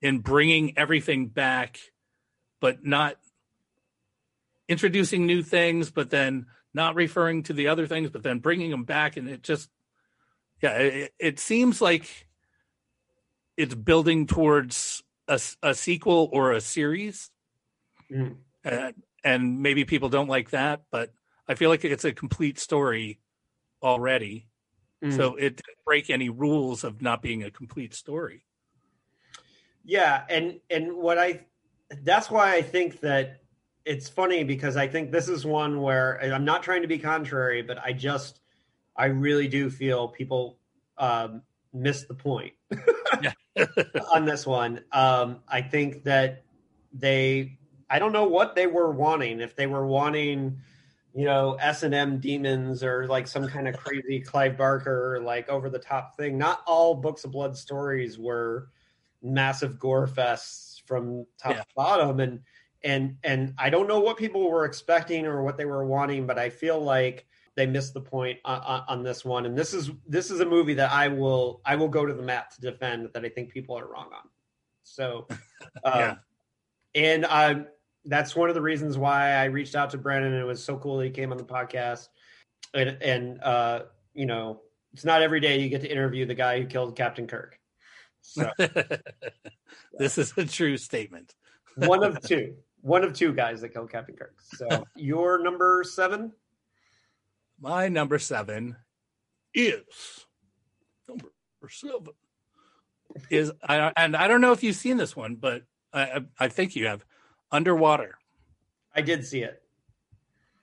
in bringing everything back, but not introducing new things, but then not referring to the other things, but then bringing them back. And it just, yeah, it, it seems like it's building towards A, a sequel or a series, mm. uh, and maybe people don't like that, but I feel like it's a complete story already, mm. so it didn't break any rules of not being a complete story. Yeah, and and what I that's why I think that it's funny, because I think this is one where, and I'm not trying to be contrary, but I just I really do feel people um, missed the point. Yeah. on this one. Um, I think that they, I don't know what they were wanting. If they were wanting, you know, S and M demons or like some kind of crazy Clive Barker, like over the top thing. Not all Books of Blood stories were massive gore fests from top yeah. to bottom. And, and, and I don't know what people were expecting or what they were wanting, but I feel like they missed the point on, on, on this one, and this is this is a movie that I will I will go to the mat to defend, that I think people are wrong on. So, um, yeah. and I, that's one of the reasons why I reached out to Brandon, and it was so cool he came on the podcast. And and uh, you know, it's not every day you get to interview the guy who killed Captain Kirk. So, this is a true statement. one of two, one of two guys that killed Captain Kirk. So, your number seven. My number seven is number seven is, I, and I don't know if you've seen this one, but I, I think you have. Underwater. I did see it.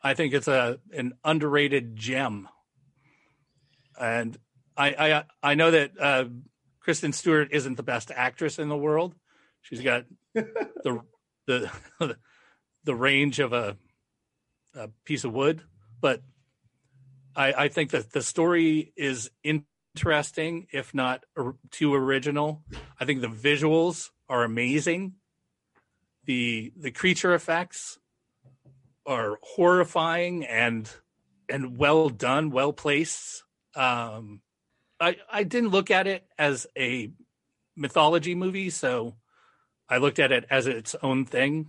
I think it's a an underrated gem, and I I, I know that uh, Kristen Stewart isn't the best actress in the world. She's got the the the range of a, a piece of wood, but I, I think that the story is interesting, if not or, too original. I think the visuals are amazing. The the creature effects are horrifying and and well done, well placed. Um, I I didn't look at it as a mythology movie, so I looked at it as its own thing,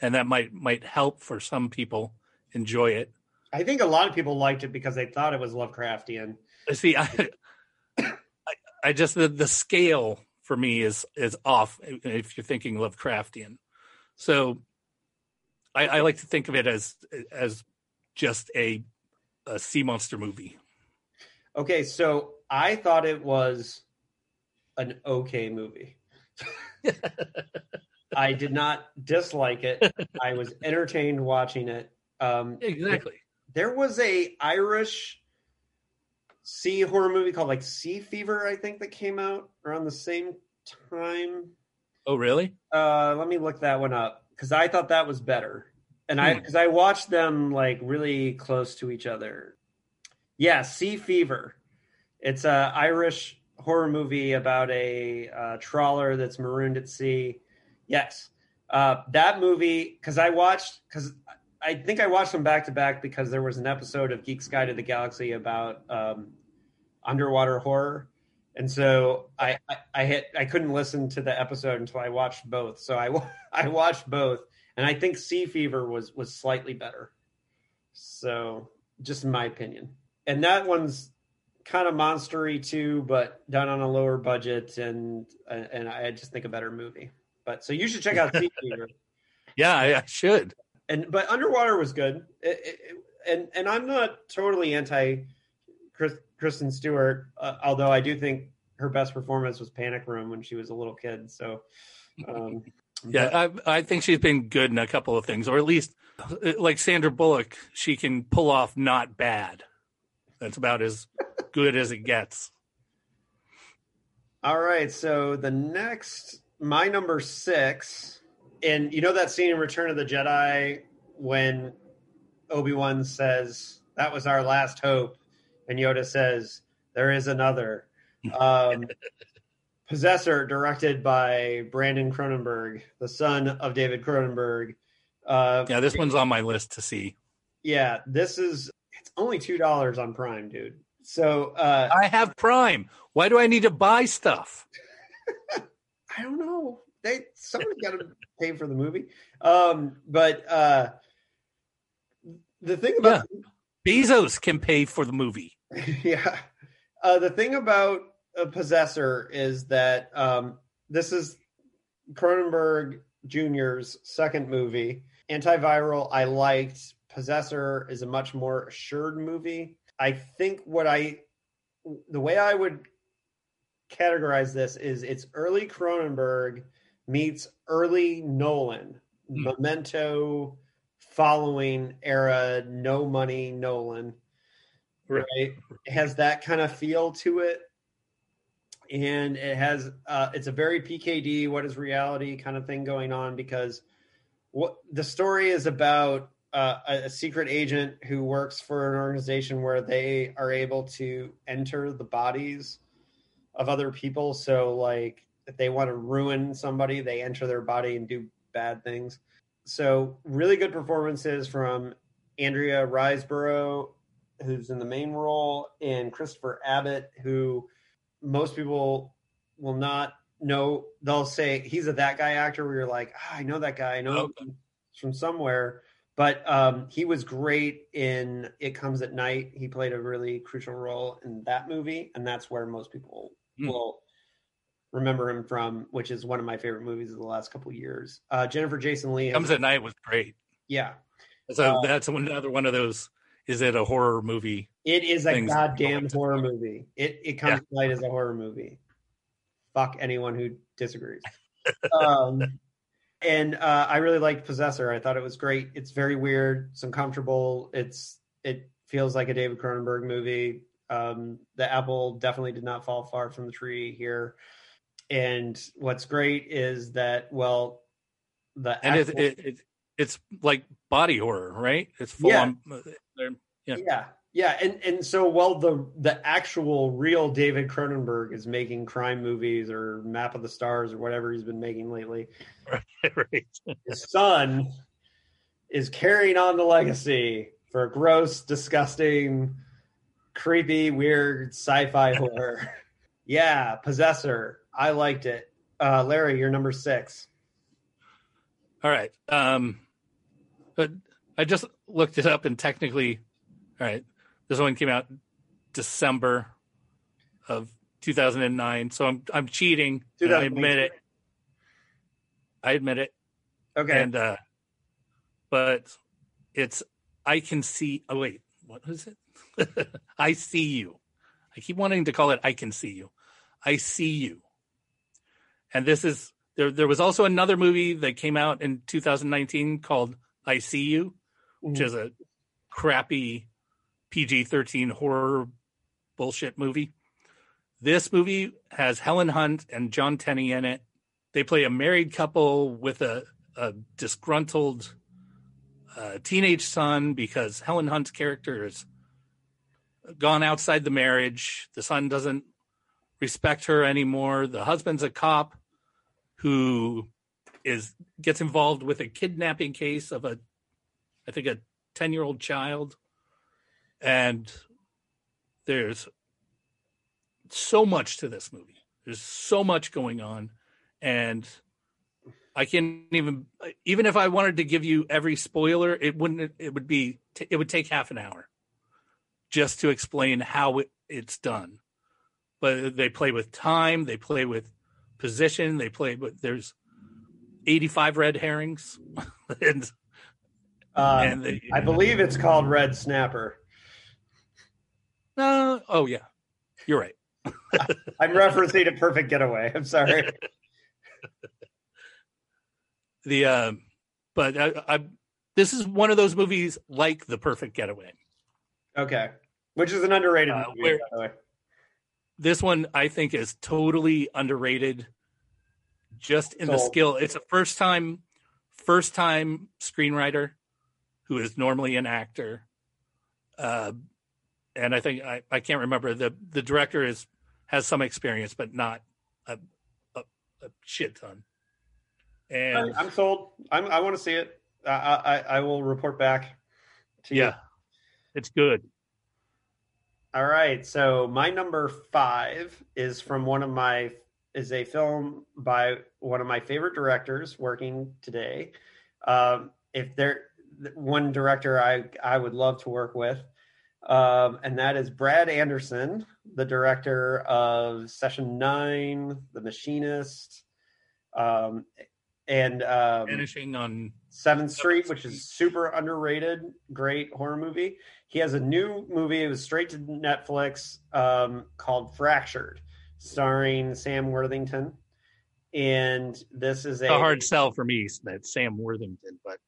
and that might might help for some people enjoy it. I think a lot of people liked it because they thought it was Lovecraftian. See, I, I, I just the, the scale for me is is off if you're thinking Lovecraftian. So, I, I like to think of it as as just a, a sea monster movie. Okay, so I thought it was an okay movie. I did not dislike it. I was entertained watching it. Um, exactly. There was a Irish sea horror movie called like Sea Fever, I think, that came out around the same time. Oh, really? Uh, let me look that one up because I thought that was better. And hmm. I because I watched them like really close to each other. Yeah, Sea Fever. It's an Irish horror movie about a uh, trawler that's marooned at sea. Yes. Uh, that movie, because I watched, because I think I watched them back to back because there was an episode of Geek's Guide to the Galaxy about um, underwater horror. And so I, I, I hit, I couldn't listen to the episode until I watched both. So I, I watched both. And I think Sea Fever was, was slightly better. So just in my opinion. And that one's kind of monstery too, but done on a lower budget. And, and I just think a better movie. But so you should check out Sea Fever. Yeah, I, I should. And but Underwater was good. It, it, and and I'm not totally anti Chris, Kristen Stewart, uh, although I do think her best performance was Panic Room when she was a little kid. So um, yeah, but... I, I think she's been good in a couple of things, or at least like Sandra Bullock, she can pull off not bad. That's about as good as it gets. All right, so the next. My number six, and you know that scene in Return of the Jedi when Obi-Wan says, that was our last hope, and Yoda says, there is another. Um, Possessor, directed by Brandon Cronenberg, the son of David Cronenberg. Uh, yeah, this one's on my list to see. Yeah, this is, it's only two dollars on Prime, dude. So uh, I have Prime. Why do I need to buy stuff? I don't know. They someone's got to pay for the movie. Um, but uh, the thing about yeah. Bezos can pay for the movie. Yeah. Uh, the thing about a Possessor is that um, this is Cronenberg Junior's second movie. Antiviral, I liked. Possessor is a much more assured movie. I think what I, the way I would categorize this is it's early Cronenberg meets early Nolan, hmm. Memento following era, no money Nolan, right? It has that kind of feel to it, and it has uh it's a very P K D, what is reality kind of thing going on, because what the story is about uh, a, a secret agent who works for an organization where they are able to enter the bodies of other people. So like if they want to ruin somebody, they enter their body and do bad things. So really good performances from Andrea Riseborough, who's in the main role, and Christopher Abbott, who most people will not know. They'll say he's a that guy actor where you're like, ah, I know that guy. I know okay. him from somewhere, but um, he was great in It Comes at Night. He played a really crucial role in that movie. And that's where most people will remember him from, which is one of my favorite movies of the last couple of years. Uh, Jennifer Jason Leigh. Comes at Night was great. Yeah. So uh, that's another one of those. Is it a horror movie? It is a goddamn horror movie. It it comes at Night as a horror movie. Fuck anyone who disagrees. Um, and uh, I really liked Possessor. I thought it was great. It's very weird. It's uncomfortable. It's it feels like a David Cronenberg movie. Um, the apple definitely did not fall far from the tree here. And what's great is that, well, the and apple... it, it, it, it's like body horror, right? It's full yeah. on. Yeah. yeah, yeah. And and so, well, the, the actual real David Cronenberg is making crime movies or Map of the Stars or whatever he's been making lately. Right, right. His son is carrying on the legacy for a gross, disgusting... creepy, weird sci-fi horror. Yeah, Possessor. I liked it. Uh, Larry, you're number six. All right. Um, but I just looked it up, and technically, all right, this one came out December of two thousand nine. So I'm I'm cheating. And I admit it. I admit it. Okay. And uh, but it's I can see. Oh wait, what was it? I see you. I keep wanting to call it I can see you. I see you. And this is there there was also another movie that came out in two thousand nineteen called I See You, which Ooh. Is a crappy P G thirteen horror bullshit movie. This movie has Helen Hunt and John Tenney in it. They play a married couple with a, a disgruntled uh, teenage son because Helen Hunt's character has gone outside the marriage. The son doesn't respect her anymore. The husband's a cop who is gets involved with a kidnapping case of a, I think, a ten-year-old child. And there's so much to this movie. There's so much going on. And I can't even, even if I wanted to give you every spoiler, it wouldn't, it would be, it would take half an hour just to explain how it, it's done. But they play with time, they play with position, they play with, there's eighty-five red herrings. and, um, and they, I believe it's called Red Snapper. No, uh, oh yeah, you're right. I'm referencing A Perfect Getaway. I'm sorry. The um, but I, I this is one of those movies like The Perfect Getaway. Okay, which is an underrated uh, movie. Where, by the way. This one I think is totally underrated. Just in Sold. the skill, it's a first time, first time screenwriter who is normally an actor. Uh, and I think I, I can't remember the the director is has some experience, but not a a, a shit ton. And I'm sold. I'm, I want to see it. I, I I will report back to you. Yeah, it's good. All right. So my number five is from one of my is a film by one of my favorite directors working today. Um, if there one director I I would love to work with. Um, and that is Brad Anderson, the director of Session Nine, The Machinist, um, and um, Vanishing on Seventh Street, which is super underrated, great horror movie. He has a new movie; it was straight to Netflix, um, called Fractured, starring Sam Worthington. And this is a, a hard sell for me. That's Sam Worthington, but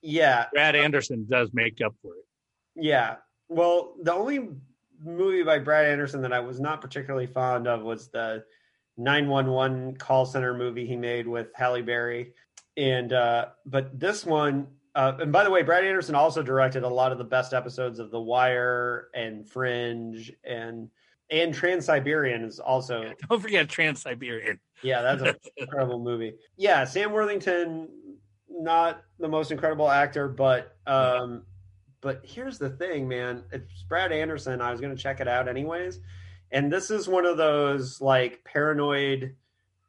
yeah, Brad Anderson does make up for it. Yeah. Well, the only movie by Brad Anderson that I was not particularly fond of was the nine one one call center movie he made with Halle Berry. And, uh, but this one, uh, and by the way, Brad Anderson also directed a lot of the best episodes of The Wire and Fringe and, and Trans-Siberian is also. Yeah, don't forget Trans-Siberian. Yeah, that's an incredible movie. Yeah, Sam Worthington, not the most incredible actor, but, um, but here's the thing, man. It's Brad Anderson. I was going to check it out anyways. And this is one of those, like, paranoid,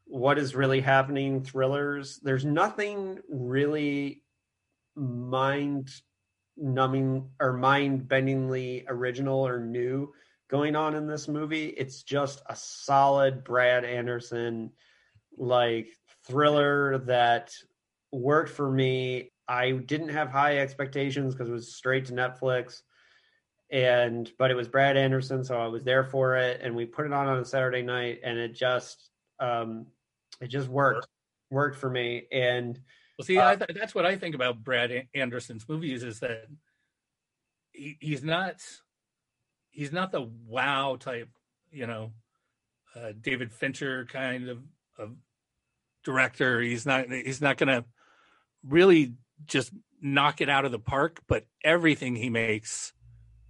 what is really happening thrillers. There's nothing really mind-numbing or mind-bendingly original or new going on in this movie. It's just a solid Brad Anderson, like, thriller that worked for me. I didn't have high expectations because it was straight to Netflix, and but it was Brad Anderson, so I was there for it. And we put it on on a Saturday night, and it just um, it just worked worked for me. And well, see, uh, I th- that's what I think about Brad Anderson's movies is that he, he's not he's not the wow type, you know, uh, David Fincher kind of, of director. He's not he's not gonna really just knock it out of the park, but everything he makes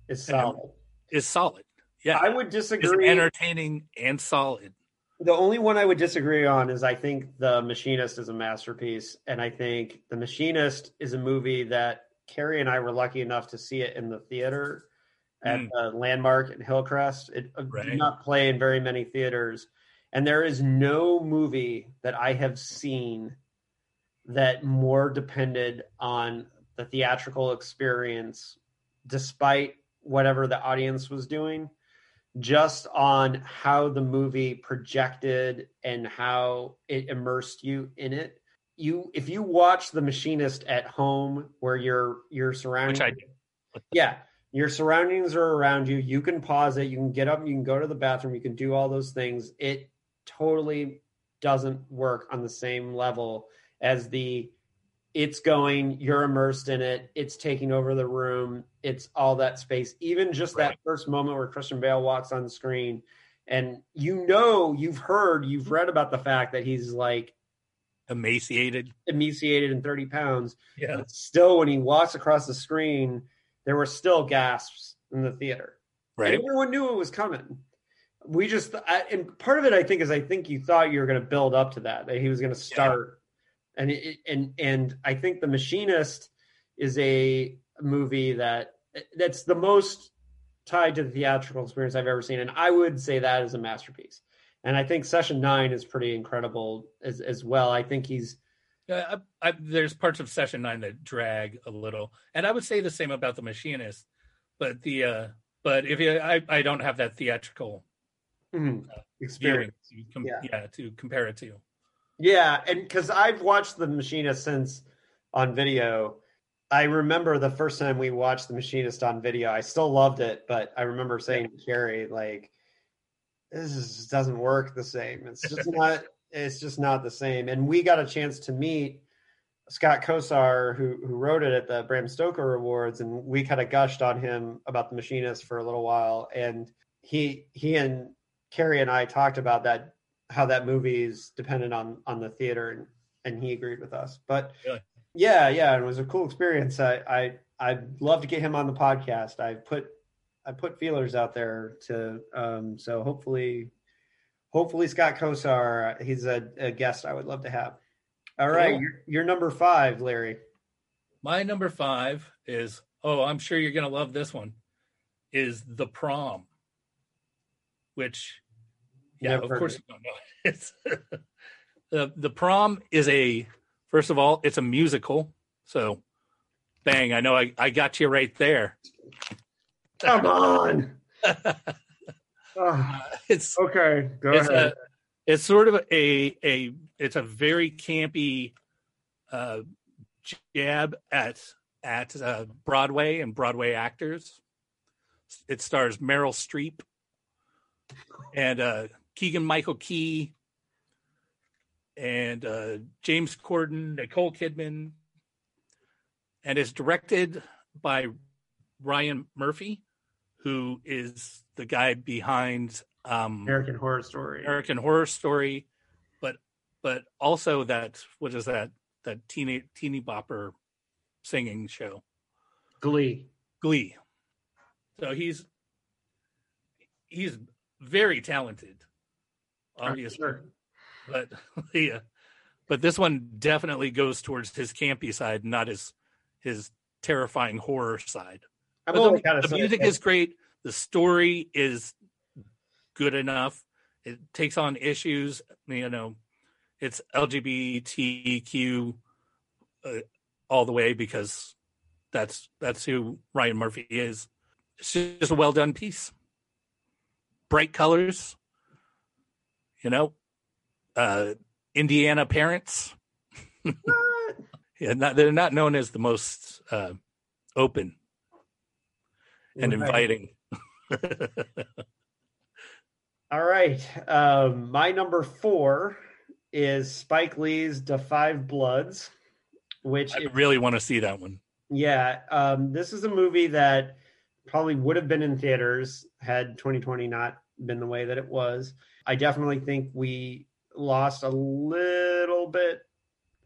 is solid. Um, is solid. Yeah, I would disagree. It's entertaining and solid. The only one I would disagree on is I think The Machinist is a masterpiece, and I think The Machinist is a movie that Carrie and I were lucky enough to see it in the theater at mm. the Landmark in Hillcrest. It right. did not play in very many theaters, and there is no movie that I have seen that more depended on the theatrical experience, despite whatever the audience was doing, just on how the movie projected and how it immersed you in it. You, if you watch The Machinist at home, where your your surroundings, which I do, yeah, your surroundings are around you. You can pause it. You can get up. You can go to the bathroom. You can do all those things. It totally doesn't work on the same level as the it's going, you're immersed in it, it's taking over the room, it's all that space. Even just right. that first moment where Christian Bale walks on the screen, and you know, you've heard, you've read about the fact that he's like emaciated, emaciated and thirty pounds. Yeah. But still, when he walks across the screen, there were still gasps in the theater. Right. And everyone knew it was coming. We just, I, and part of it, I think, is I think you thought you were going to build up to that, that he was going to start. Yeah. And, it, and, and I think The Machinist is a movie that that's the most tied to the theatrical experience I've ever seen. And I would say that is a masterpiece. And I think Session Nine is pretty incredible as, as well. I think he's, uh, I, I, there's parts of Session Nine that drag a little. And I would say the same about The Machinist, but the, uh, but if you, I, I don't have that theatrical Mm, experience to com- yeah. yeah to compare it to. Yeah, and because I've watched The Machinist since on video. I remember the first time we watched The Machinist on video, I still loved it, but I remember saying yeah. to Carrie, like, this is, just doesn't work the same. It's just not it's just not the same. And we got a chance to meet Scott Kosar, who who wrote it, at the Bram Stoker Awards, and we kind of gushed on him about The Machinist for a little while. And he he and Carrie and I talked about that, how that movie is dependent on, on the theater, and, and he agreed with us. But really? yeah, yeah, it was a cool experience. I, I, I'd love to get him on the podcast. I put I put feelers out there to, um, so hopefully, hopefully Scott Kosar, he's a, a guest I would love to have. All right, yeah. you're, you're number five, Larry. My number five is, oh, I'm sure you're going to love this one, is The Prom, which... Yeah, Never of course you don't know it. It's the, the Prom is a, first of all, it's a musical. So, bang, I know I, I got you right there. Come on. oh, it's Okay, go it's ahead. A, it's sort of a, a, it's a very campy uh, jab at, at uh, Broadway and Broadway actors. It stars Meryl Streep and uh, Keegan-Michael Key, and uh, James Corden, Nicole Kidman, and is directed by Ryan Murphy, who is the guy behind um, American Horror Story. American Horror Story, but but also that what is that that teeny teeny bopper singing show, Glee. Glee. So he's he's. very talented, obviously, sure. but yeah, but this one definitely goes towards his campy side, not his his terrifying horror side. I'm the the music is great. The story is good enough. It takes on issues. You know, it's L G B T Q uh, all the way, because that's that's who Ryan Murphy is. It's just a well done piece. Bright colors, you know, uh, Indiana parents. yeah, not, they're not known as the most uh, open and right. inviting. All right. Um, my number four is Spike Lee's Da Five Bloods, which I is, really want to see that one. Yeah. Um, this is a movie that probably would have been in theaters had twenty twenty not been the way that it was. I definitely think we lost a little bit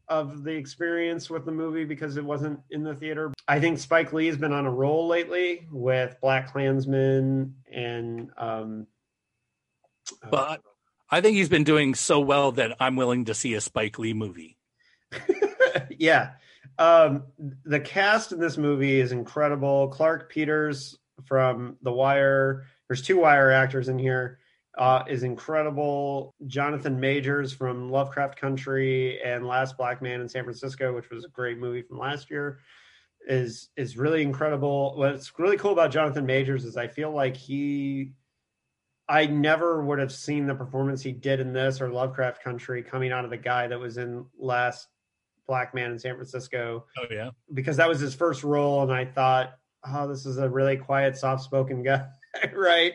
of the experience with the movie because it wasn't in the theater. I think Spike Lee has been on a roll lately with Black Klansman and... Um, uh, but I think he's been doing so well that I'm willing to see a Spike Lee movie. yeah. Um, the cast in this movie is incredible. Clark Peters from The Wire, there's two Wire actors in here, uh, is incredible. Jonathan Majors from Lovecraft Country and Last Black Man in San Francisco, which was a great movie from last year, is is really incredible. What's really cool about Jonathan Majors is I feel like he, I never would have seen the performance he did in this or Lovecraft Country coming out of the guy that was in Last Black Man in San Francisco. Oh yeah, because that was his first role, and I thought, oh, this is a really quiet, soft-spoken guy, right?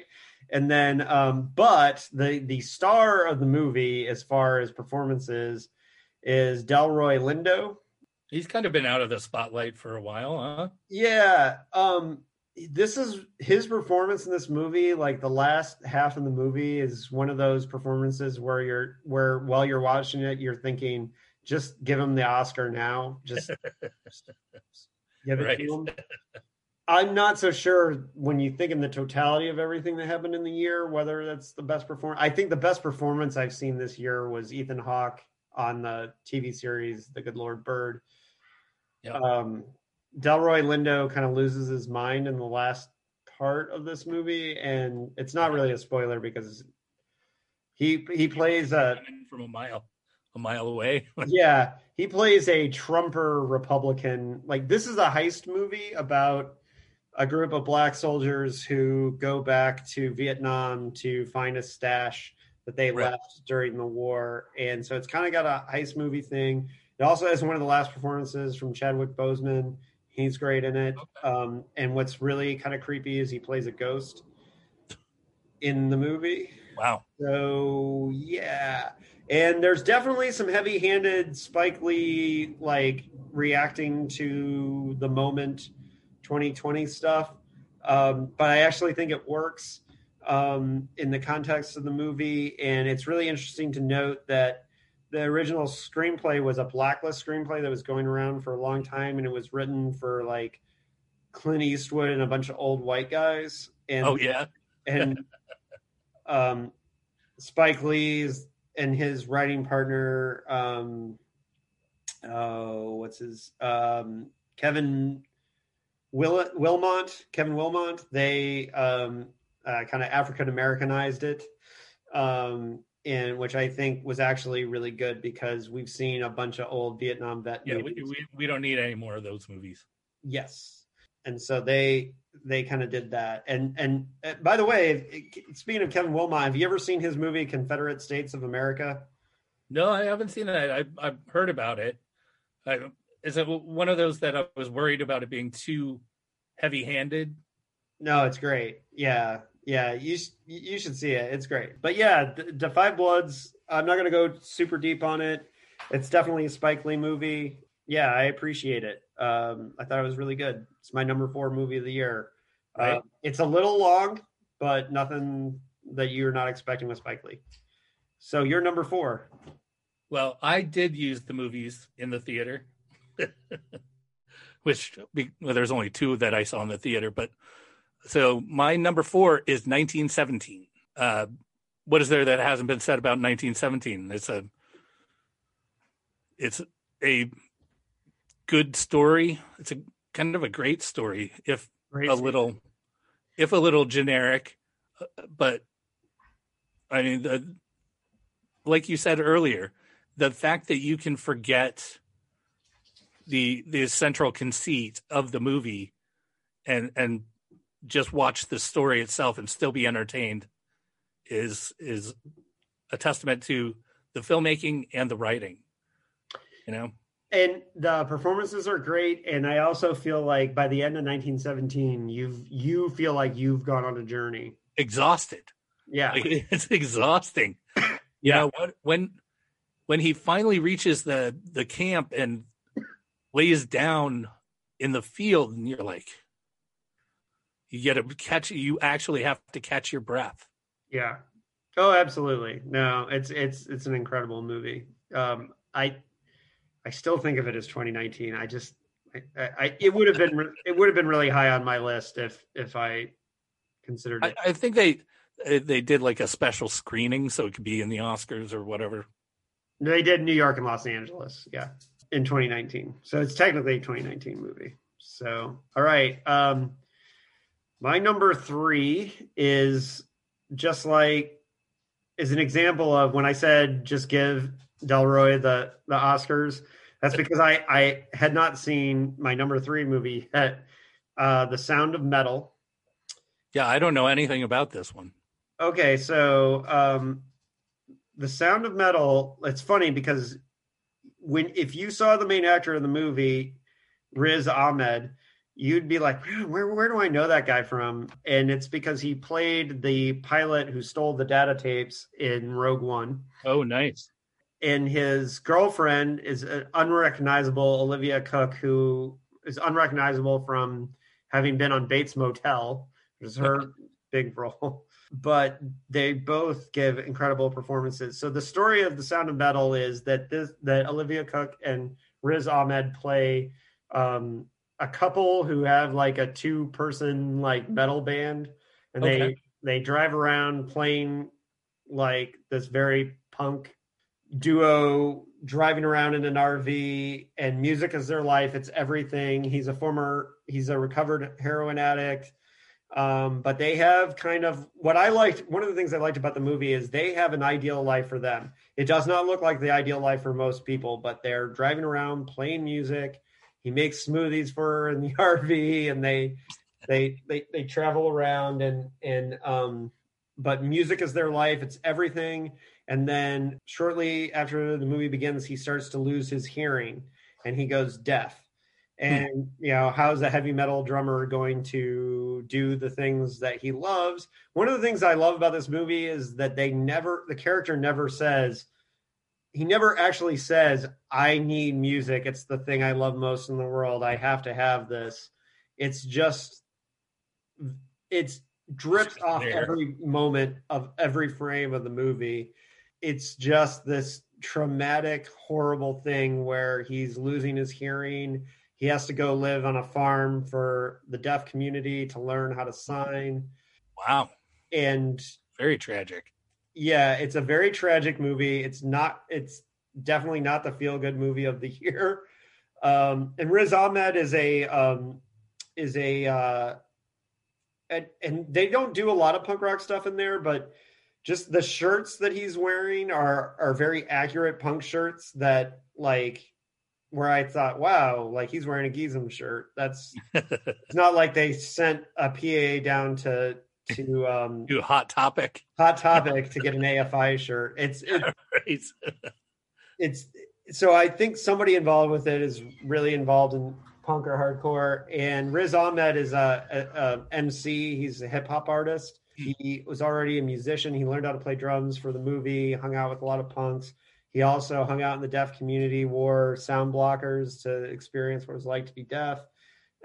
And then, um, but the the star of the movie, as far as performances, is Delroy Lindo, He's kind of been out of the spotlight for a while, huh? Yeah. Um, this is his performance in this movie. Like the last half of the movie is one of those performances where you're, where while you're watching it, you're thinking, just give him the Oscar now. Just give it right. to him. I'm not so sure when you think in the totality of everything that happened in the year, whether that's the best performance. I think the best performance I've seen this year was Ethan Hawke on the T V series, The Good Lord Bird. Yep. Um, Delroy Lindo kind of loses his mind in the last part of this movie, and it's not really a spoiler because he he plays a from a mile a mile away. Yeah, he plays a Trumper Republican. Like this is a heist movie about a group of black soldiers who go back to Vietnam to find a stash that they right. left during the war, and so it's kind of got a heist movie thing. It also has one of the last performances from Chadwick Boseman. He's great in it. Okay. Um, and what's really kind of creepy is he plays a ghost in the movie. Wow. So, yeah. And there's definitely some heavy-handed Spike Lee, like, reacting to the moment twenty twenty stuff. Um, but I actually think it works um, in the context of the movie. And it's really interesting to note that the original screenplay was a blacklist screenplay that was going around for a long time, and it was written for like Clint Eastwood and a bunch of old white guys. And, oh yeah, and um, Spike Lee's and his writing partner, um, oh, what's his um, Kevin Will Wilmot, Kevin Wilmot. They um, uh, kind of African Americanized it. Um, And which I think was actually really good because we've seen a bunch of old Vietnam vet yeah, movies. Yeah, we, we, we don't need any more of those movies. Yes. And so they they kind of did that. And and uh, by the way, speaking of Kevin Wilmot, have you ever seen his movie Confederate States of America? No, I haven't seen it. I, I've heard about it. I, is it one of those that I was worried about it being too heavy-handed? No, it's great. Yeah. Yeah, you you should see it. It's great. But yeah, the Five Bloods, I'm not going to go super deep on it. It's definitely a Spike Lee movie. Yeah, I appreciate it. Um, I thought it was really good. It's my number four movie of the year. Right. Uh, it's a little long, but nothing that you're not expecting with Spike Lee. So you're number four. Well, I did use the movies in the theater, which well, there's only two that I saw in the theater, but so my number four is nineteen seventeen. Uh, what is there that hasn't been said about nineteen seventeen? It's a, it's a good story. It's a kind of a great story, if great a story. little, if a little generic. But I mean, the, like you said earlier, the fact that you can forget the the central conceit of the movie, and and just watch the story itself and still be entertained is is a testament to the filmmaking and the writing, you know? And the performances are great. And I also feel like by the end of nineteen seventeen, you've, you feel like you've gone on a journey. Exhausted. Yeah. Like, it's exhausting. Yeah. You know, when, when he finally reaches the, the camp and lays down in the field and you're like, you get to catch. You actually have to catch your breath. Yeah. Oh, absolutely. No, it's it's it's an incredible movie. Um, I I still think of it as twenty nineteen. I just I, I it would have been it would have been really high on my list if if I considered it. I, I think they they did like a special screening so it could be in the Oscars or whatever. They did New York and Los Angeles, yeah, in twenty nineteen. So it's technically a twenty nineteen movie. So all right. Um, My number three is just like is an example of when I said just give Delroy the, the Oscars. That's because I, I had not seen my number three movie yet, uh, The Sound of Metal. Yeah, I don't know anything about this one. Okay, so um, The Sound of Metal. It's funny because when if you saw the main actor in the movie, Riz Ahmed, you'd be like, where where do I know that guy from? And it's because he played the pilot who stole the data tapes in Rogue One. Oh, nice. and his girlfriend is an unrecognizable Olivia Cook, who is unrecognizable from having been on Bates Motel, which is her big role. But they both give incredible performances. So the story of The Sound of Metal is that this that Olivia Cook and Riz Ahmed play um, a couple who have like a two-person like metal band, and okay. they they drive around playing like this very punk duo, driving around in an R V, and music is their life. It's everything. He's a former, he's a recovered heroin addict. Um, but they have kind of what I liked. One of the things I liked about the movie is they have an ideal life for them. It does not look like the ideal life for most people, but they're driving around playing music. He makes smoothies for her in the R V, and they, they, they, they travel around and, and, um, but music is their life. It's everything. And then shortly after the movie begins, he starts to lose his hearing and he goes deaf. And, you know, how's a heavy metal drummer going to do the things that he loves? One of the things I love about this movie is that they never, the character never says, he never actually says, I need music. It's the thing I love most in the world. I have to have this. It's just, it's drips off every moment of every frame of the movie. It's just this traumatic, horrible thing where he's losing his hearing. He has to go live on a farm for the deaf community to learn how to sign. Wow. And very tragic. Yeah, it's a very tragic movie. It's not, it's definitely not the feel-good movie of the year. Um, and Riz Ahmed is a, um, is a, uh, and, and they don't do a lot of punk rock stuff in there, but just the shirts that he's wearing are, are very accurate punk shirts that like, where I thought, wow, like he's wearing a Geesem shirt. That's it's not like they sent a P A down to to um to Hot Topic. Hot Topic to get an A F I shirt. It's it's, it's so I think somebody involved with it is really involved in punk or hardcore. And Riz Ahmed is a, a, a M C. He's a hip hop artist. He was already a musician. He learned how to play drums for the movie, hung out with a lot of punks. He also hung out in the deaf community, wore sound blockers to experience what it was like to be deaf.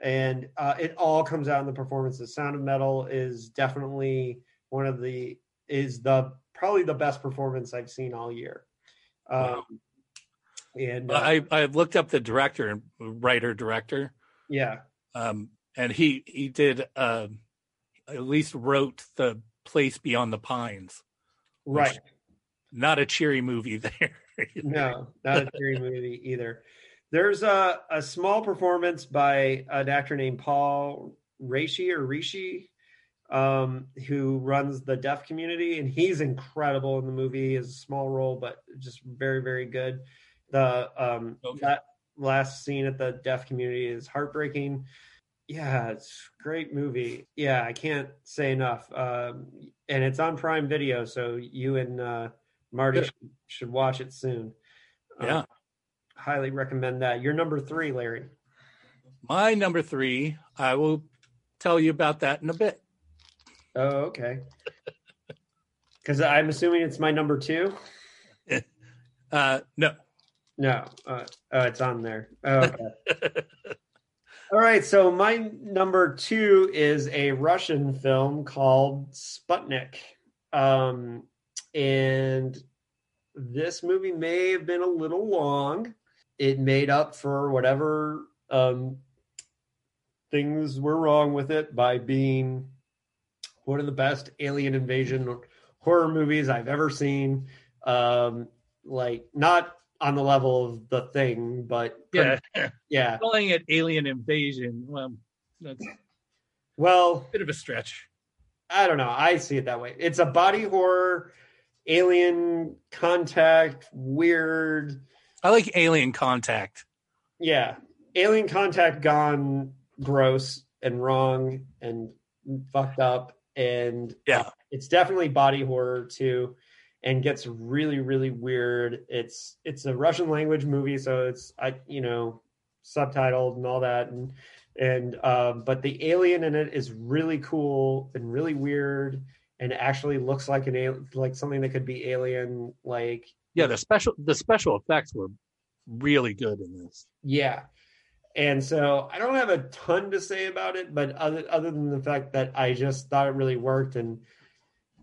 And uh, it all comes out in the performance. The Sound of Metal is definitely one of the, is the probably the best performance I've seen all year. Um, wow. And uh, I, I've looked up the director and writer director. Yeah. Um, and he, he did, uh, at least wrote The Place Beyond the Pines. Right. Which, not a cheery movie there. No, not a cheery movie either. There's a, a small performance by an actor named Paul Rishi or Rishi, um, who runs the deaf community. And he's incredible in the movie. It's a small role, but just very, very good. The um, okay. That last scene at the deaf community is heartbreaking. Yeah, it's a great movie. Yeah, I can't say enough. Um, and it's on Prime Video, so you and... Uh, Marty should, should watch it soon. Yeah. Um, highly recommend that. Your number three, Larry. My number three, I will tell you about that in a bit. Oh, okay. Because I'm assuming it's my number two? uh, no. No. Uh, oh, it's on there. Oh, okay. All right, so my number two is a Russian film called Sputnik. Um And this movie may have been a little long. It made up for whatever um, things were wrong with it by being one of the best alien invasion horror movies I've ever seen. Um, like, not on the level of The Thing, but... Yeah. Pretty, yeah. Calling it alien invasion, well, that's well, a bit of a stretch. I don't know. I see it that way. It's a body horror... Alien Contact, weird. I like Alien Contact. Yeah. Alien Contact gone gross and wrong and fucked up. And yeah, it's definitely body horror too, and gets really, really weird. It's it's a Russian language movie, so it's I you know, subtitled and all that. And and uh, but the alien in it is really cool and really weird. And actually looks like an like something that could be alien, like yeah, the special the special effects were really good in this. Yeah. And so I don't have a ton to say about it, but other other than the fact that I just thought it really worked. And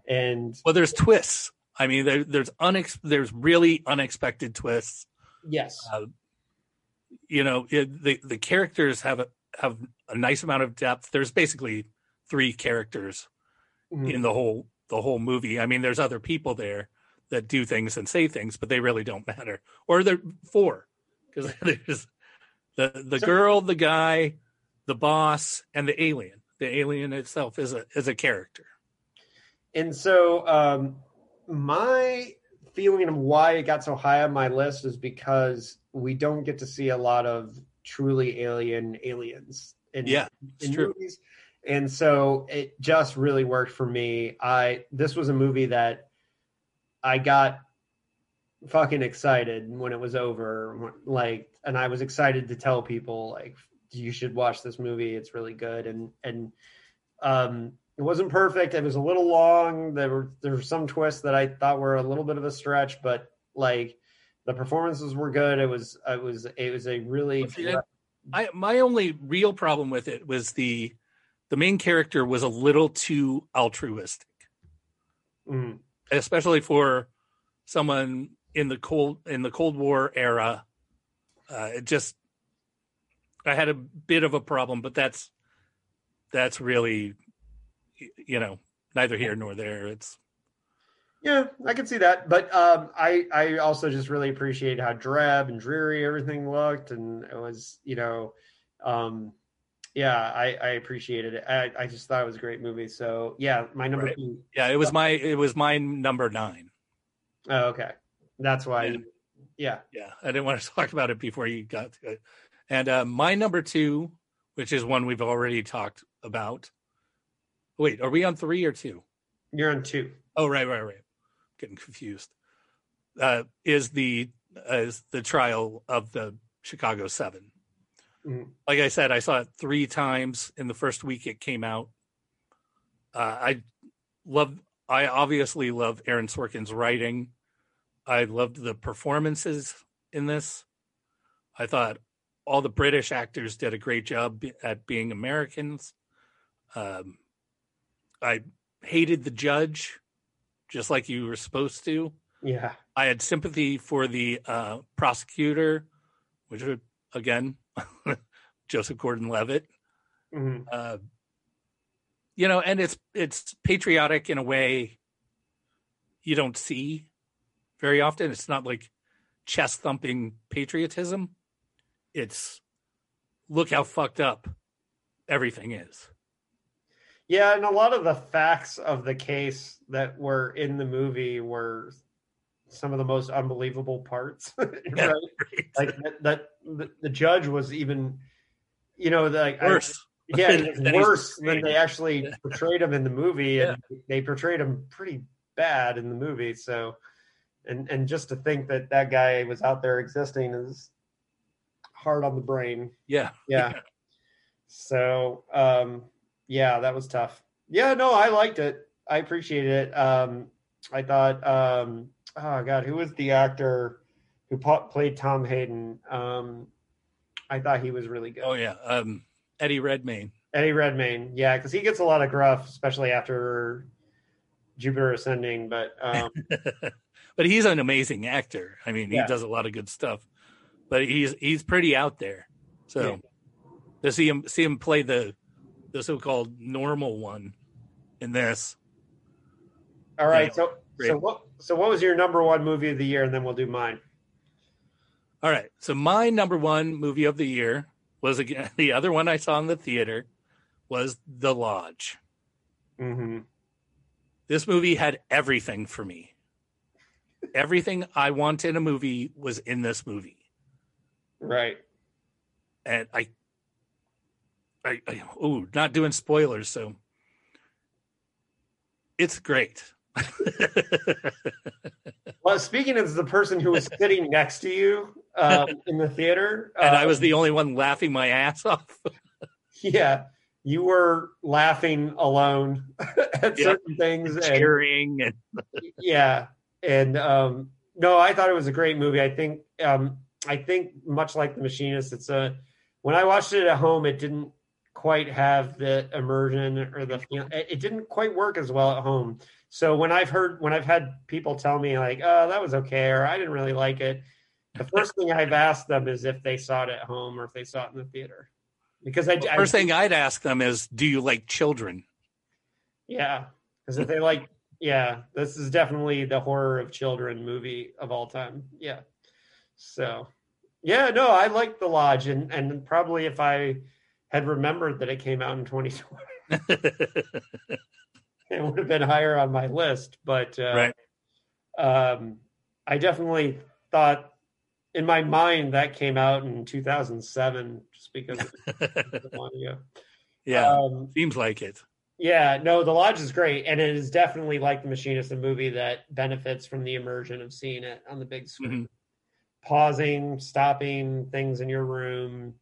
and well, there's twists. I mean, there, there's unex there's really unexpected twists. Yes. Uh, you know, it, the the characters have a, have a nice amount of depth. There's basically three characters mm-hmm. in the whole the whole movie. I mean, there's other people there that do things and say things, but they really don't matter. Or there four, because there's The the so, girl, the guy, the boss, and the alien. The alien itself is a is a character. And so um, my feeling of why it got so high on my list is because we don't get to see a lot of truly alien aliens in, yeah, in true. movies. And so it just really worked for me. I this was a movie that I got fucking excited when it was over, like, and I was excited to tell people, like, you should watch this movie, it's really good. And and um it wasn't perfect, it was a little long, there were there were some twists that I thought were a little bit of a stretch, but like the performances were good. It was it was it was a really I my only real problem with it was the the main character was a little too altruistic, mm. especially for someone in the cold in the Cold War era. Uh, it just, I had a bit of a problem, but that's that's really, you know, neither here nor there. It's yeah, I can see that, but um, I I also just really appreciate how drab and dreary everything looked, and it was, you know, um, yeah, I, I appreciated it. I, I just thought it was a great movie. So yeah, my number right. two. Yeah, it was my it was my number nine. Oh, okay, that's why. And, yeah, yeah. I didn't want to talk about it before you got to it. And uh, my number two, which is one we've already talked about. Wait, are we on three or two? You're on two. Oh, right, right, right. Getting confused. Uh, is the uh, is the trial of the Chicago Seven? Mm-hmm. Like I said, I saw it three times in the first week it came out. Uh, I love. I obviously love Aaron Sorkin's writing. I loved the performances in this. I thought all the British actors did a great job at being Americans. Um, I hated the judge, just like you were supposed to. Yeah. I had sympathy for the uh, prosecutor, which would, again, Joseph Gordon-Levitt. Mm-hmm. Uh, you know, and it's it's patriotic in a way you don't see very often. It's not like chest thumping patriotism. It's look how fucked up everything is. Yeah, and a lot of the facts of the case that were in the movie were some of the most unbelievable parts. Right? Yeah, right. Like that, that the, the judge was even, you know, like worse. Yeah, it's worse than they actually portrayed him in the movie, and yeah. they portrayed him pretty bad in the movie. So, and and just to think that that guy was out there existing is hard on the brain. Yeah, yeah. yeah. So, um, yeah, that was tough. Yeah, no, I liked it. I appreciated it. Um, I thought, um, oh god, who was the actor who played Tom Hayden? Um, I thought he was really good. Oh yeah. Um, Eddie Redmayne. Eddie Redmayne, yeah, because he gets a lot of gruff, especially after Jupiter Ascending. But um... but he's an amazing actor. I mean, yeah. he does a lot of good stuff. But he's he's pretty out there. So yeah. to see him see him play the the so-called normal one in this. All right. You know, so great. so what so what was your number one movie of the year, and then we'll do mine. All right. So my number one movie of the year was, again, the other one I saw in the theater was The Lodge. Mm-hmm. This movie had everything for me. Everything I want in a movie was in this movie. Right. And I, I, I oh, not doing spoilers, so it's great. Well, speaking as the person who was sitting next to you um, in the theater, and um, I was the only one laughing my ass off. Yeah, you were laughing alone at yeah. certain things, cheering, and, and yeah, and um, No, I thought it was a great movie. I think, um, I think much like The Machinist, it's a, when I watched it at home, it didn't quite have the immersion or the, it didn't quite work as well at home. So when I've heard, when I've had people tell me like, oh, that was okay, or I didn't really like it, the first thing I've asked them is if they saw it at home or if they saw it in the theater. Because I, well, first I, thing I'd ask them is, do you like children? Yeah. Because if they like, yeah, this is definitely the horror of children movie of all time. Yeah. So, yeah, no, I liked The Lodge. And, and probably if I had remembered that it came out in twenty twenty, it would have been higher on my list. But uh, right. um, I definitely thought, in my mind, that came out in two thousand seven, just because of the audio. Yeah, um, seems like it. Yeah, no, The Lodge is great, and it is definitely like The Machinist, a movie that benefits from the immersion of seeing it on the big screen. Mm-hmm. Pausing, stopping, things in your room,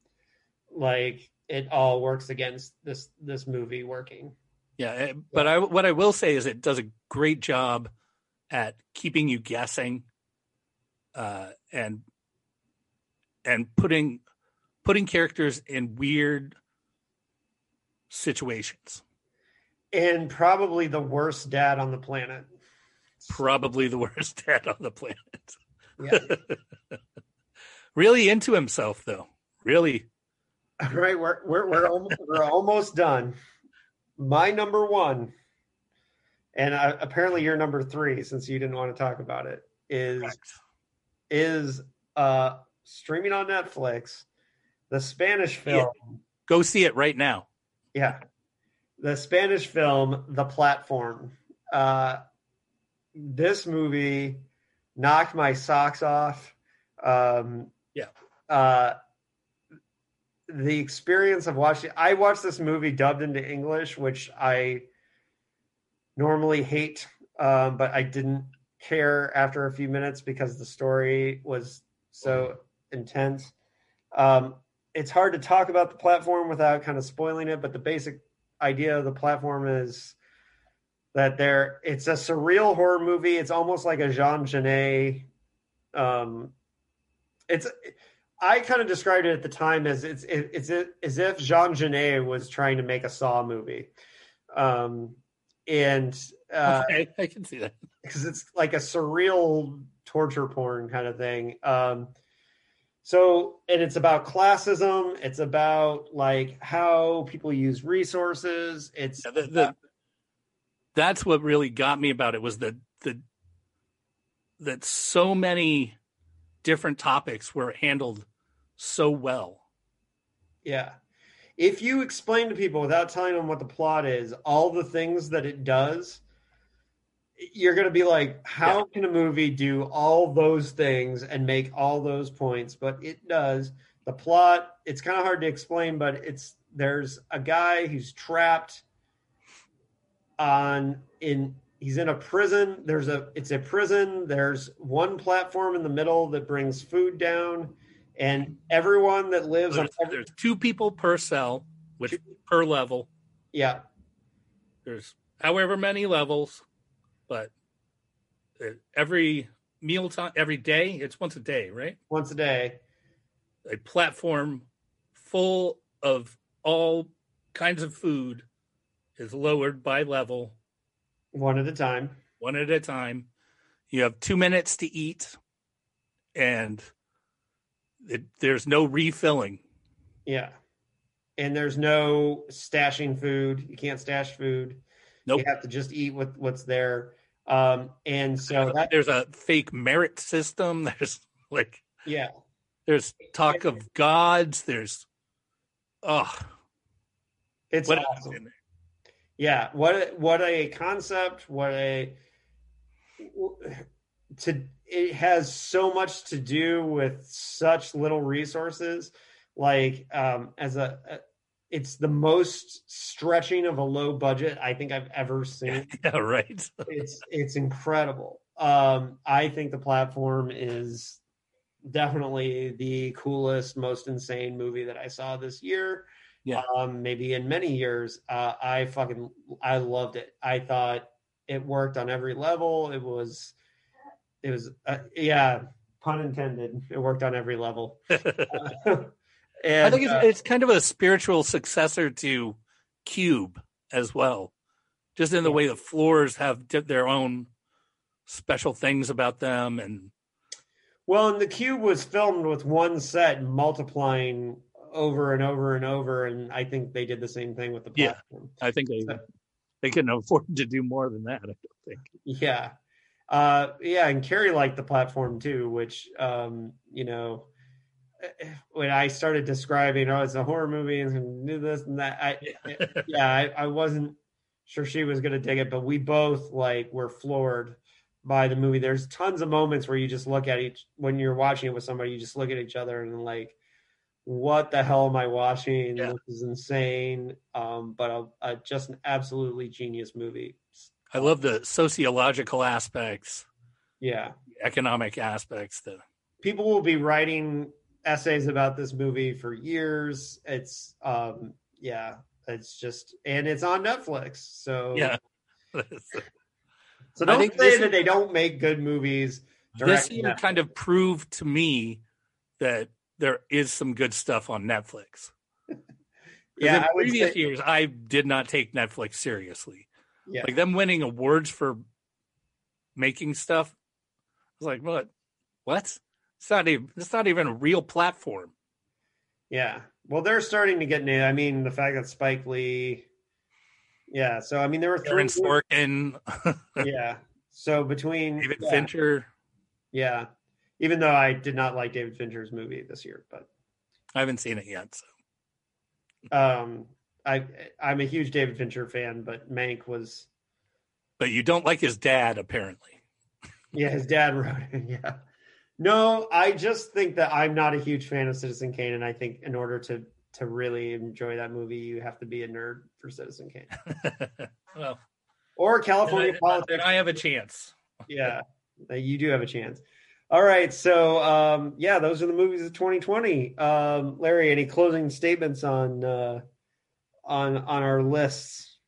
like it all works against this this movie working. Yeah, but I, what I will say is it does a great job at keeping you guessing, uh, and and putting putting characters in weird situations. And probably the worst dad on the planet. Probably the worst dad on the planet. Yeah. Really into himself, though. Really. All right, we're we're we're almost, we're almost done. My number one, and uh, apparently your number three, since you didn't want to talk about it, is Correct. is uh. streaming on Netflix, the Spanish film. Yeah. Go see it right now. Yeah. The Spanish film, The Platform. Uh, this movie knocked my socks off. Um, yeah. Uh, the experience of watching, I watched this movie dubbed into English, which I normally hate, um, but I didn't care after a few minutes because the story was so intense. Um, it's hard to talk about The Platform without kind of spoiling it, but the basic idea of The Platform is that there it's a surreal horror movie. It's almost like a Jean Genet. Um, it's I kind of described it at the time as it's it, it's it, as if Jean Genet was trying to make a Saw movie, um, and uh, okay, I can see that because it's like a surreal torture porn kind of thing. Um, so, and it's about classism. It's about like how people use resources. It's yeah, the, the, uh, that's what really got me about it was that the that so many different topics were handled so well. Yeah, if you explain to people without telling them what the plot is, all the things that it does, you're going to be like, how yeah. can a movie do all those things and make all those points? But it does. The plot, it's kind of hard to explain, but it's there's a guy who's trapped on in he's in a prison. There's a it's a prison. There's one platform in the middle that brings food down, and everyone that lives there's, on every, there's two people per cell, which two, per level. Yeah. There's however many levels. But every meal time, every day, it's once a day, right? Once a day. A platform full of all kinds of food is lowered by level. One at a time. One at a time. You have two minutes to eat, and it, there's no refilling. Yeah. And there's no stashing food. You can't stash food. Nope. You have to just eat with what's there. Um, and so that, there's a fake merit system. There's like, yeah, there's talk of gods. There's, oh, it's what awesome. In there? Yeah. What, what a concept, what a, to, it has so much to do with such little resources. Like, um, as a, a it's the most stretching of a low budget I think I've ever seen. Yeah, right. it's it's incredible. Um, I think The Platform is definitely the coolest, most insane movie that I saw this year. Yeah. Um, maybe in many years. Uh, I fucking I loved it. I thought it worked on every level. It was it was uh, yeah, pun intended. It worked on every level. uh, and I think it's, uh, it's kind of a spiritual successor to Cube as well, just in the yeah. way the floors have their own special things about them. And well, and the Cube was filmed with one set multiplying over and over and over, and I think they did the same thing with the platform. Yeah, I think they so, they couldn't afford to do more than that, I don't think. Yeah. Uh, yeah, and Carrie liked the platform too, which, um, you know, when I started describing, oh, it's a horror movie and do this and that, I, yeah, yeah I, I wasn't sure she was going to dig it, but we both, like, were floored by the movie. There's tons of moments where you just look at each, when you're watching it with somebody, you just look at each other and, like, what the hell am I watching? Yeah. This is insane. Um, but a, a, just an absolutely genius movie. I love the sociological aspects. Yeah. Economic aspects. That people will be writing essays about this movie for years. It's, um, yeah, it's just, and it's on Netflix. So, yeah. So don't say that they don't make good movies. This year kind of proved to me that there is some good stuff on Netflix. Yeah, in I would previous say, years, I did not take Netflix seriously. Yeah. Like them winning awards for making stuff. I was like, what? What? It's not even, it's not even a real platform. Yeah. Well, they're starting to get new. I mean, the fact that Spike Lee. Yeah. So, I mean, there were three. Aaron Sorkin. Yeah. So between. David yeah. Fincher. Yeah. Even though I did not like David Fincher's movie this year, but I haven't seen it yet. So, um, I I'm a huge David Fincher fan, but Mank was. But you don't like his dad, apparently. Yeah, his dad wrote it. Yeah, no, I just think that I'm not a huge fan of Citizen Kane, and I think in order to to really enjoy that movie, you have to be a nerd for Citizen Kane. Well, or California then I, politics. Then I have a chance. Yeah, you do have a chance. All right, so um, yeah, those are the movies of twenty twenty. Um, Larry, any closing statements on uh, on on our lists?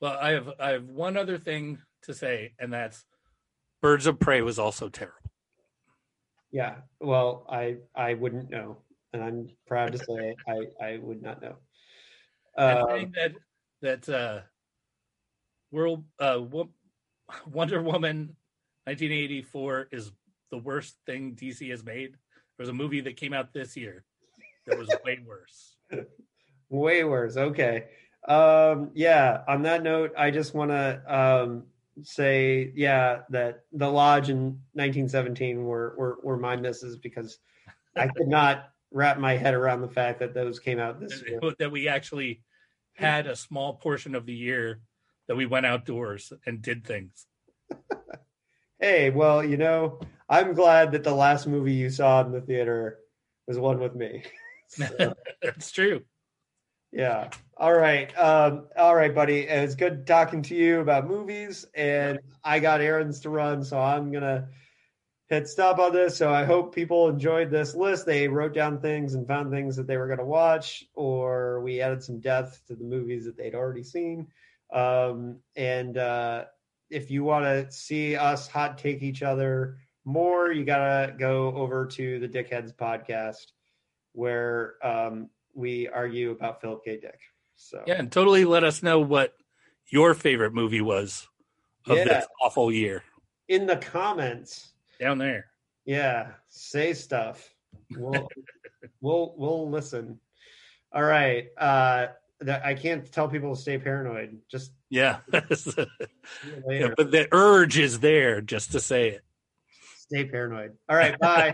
Well, I have I have one other thing to say, and that's Birds of Prey was also terrible. Yeah, well, I I wouldn't know, and I'm proud to say I, I would not know. Uh, I think that that uh, World uh, Wonder Woman nineteen eighty-four is the worst thing D C has made. There was a movie that came out this year that was way worse. Way worse. Okay. Um, yeah. On that note, I just want to um, say, yeah, that The Lodge and nineteen seventeen were, were, were my misses because I could not wrap my head around the fact that those came out this year. That we actually had a small portion of the year that we went outdoors and did things. Hey, well, you know, I'm glad that the last movie you saw in the theater was one with me. So, that's true. Yeah. All right. Um, all right, buddy. It was good talking to you about movies, and I got errands to run, so I'm going to hit stop on this. So I hope people enjoyed this list. They wrote down things and found things that they were going to watch, or we added some depth to the movies that they'd already seen. Um, and, uh, if you want to see us hot take each other more, you got to go over to the Dickheads podcast where um, we argue about Philip K. Dick. So yeah, and totally let us know what your favorite movie was of yeah. this awful year. In the comments. Down there. Yeah, say stuff. We'll, we'll, we'll listen. All right. Uh, that I can't tell people to stay paranoid. Just yeah. yeah, but the urge is there just to say it. Stay paranoid. All right, bye.